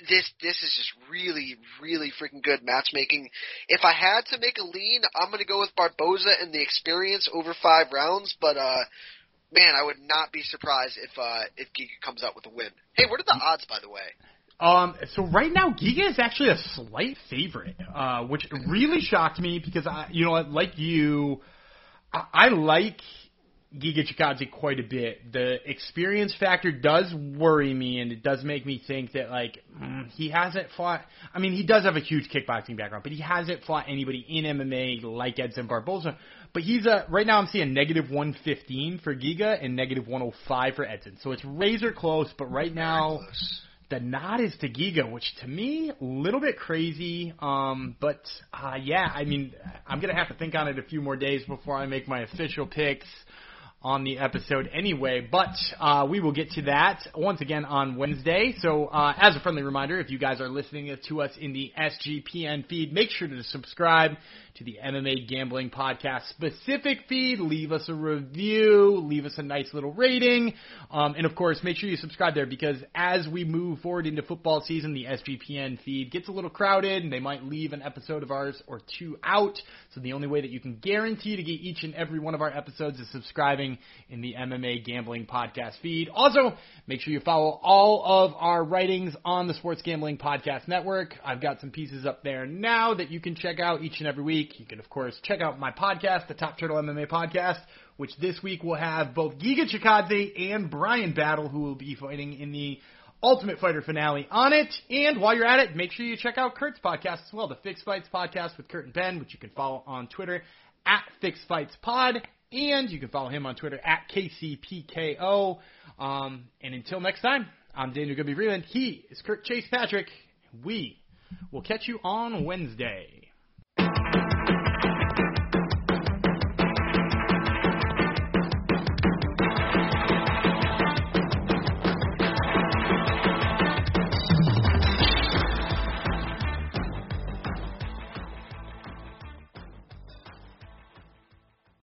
this this is just really, really freaking good matchmaking. If I had to make a lean, I'm going to go with Barboza and the experience over five rounds. But, uh, man, I would not be surprised if, uh, if Giga comes out with a win. Hey, what are the odds, by the way? Um, so right now, Giga is actually a slight favorite, uh, which really shocked me because I, you know, like you, I, I like Giga Chikadze quite a bit. The experience factor does worry me, and it does make me think that, like, mm, he hasn't fought... I mean, he does have a huge kickboxing background, but he hasn't fought anybody in M M A like Edson Barboza. But he's a... Right now I'm seeing negative one fifteen for Giga and negative one oh five for Edson. So it's razor close, but right now... The nod is to Giga, which to me, a little bit crazy. Um, but, uh, yeah, I mean, I'm going to have to think on it a few more days before I make my official picks on the episode anyway. But uh, we will get to that once again on Wednesday. So uh, as a friendly reminder, if you guys are listening to us in the S G P N feed, make sure to subscribe to the M M A Gambling Podcast specific feed. Leave us a review. Leave us a nice little rating. Um, and, of course, make sure you subscribe there because as we move forward into football season, the S G P N feed gets a little crowded, and they might leave an episode of ours or two out. So the only way that you can guarantee to get each and every one of our episodes is subscribing in the M M A Gambling Podcast feed. Also, make sure you follow all of our writings on the Sports Gambling Podcast Network. I've got some pieces up there now that you can check out each and every week. You can, of course, check out my podcast, the Top Turtle M M A Podcast, which this week will have both Giga Chikadze and Brian Battle, who will be fighting in the Ultimate Fighter finale on it. And while you're at it, make sure you check out Kurt's podcast as well, the Fixed Fights Podcast with Kurt and Ben, which you can follow on Twitter at Fixed Fights Pod. And you can follow him on Twitter at K C P K O. Um, and until next time, I'm Daniel Gooby Freeland. He is Kurt Chase Patrick. We will catch you on Wednesday.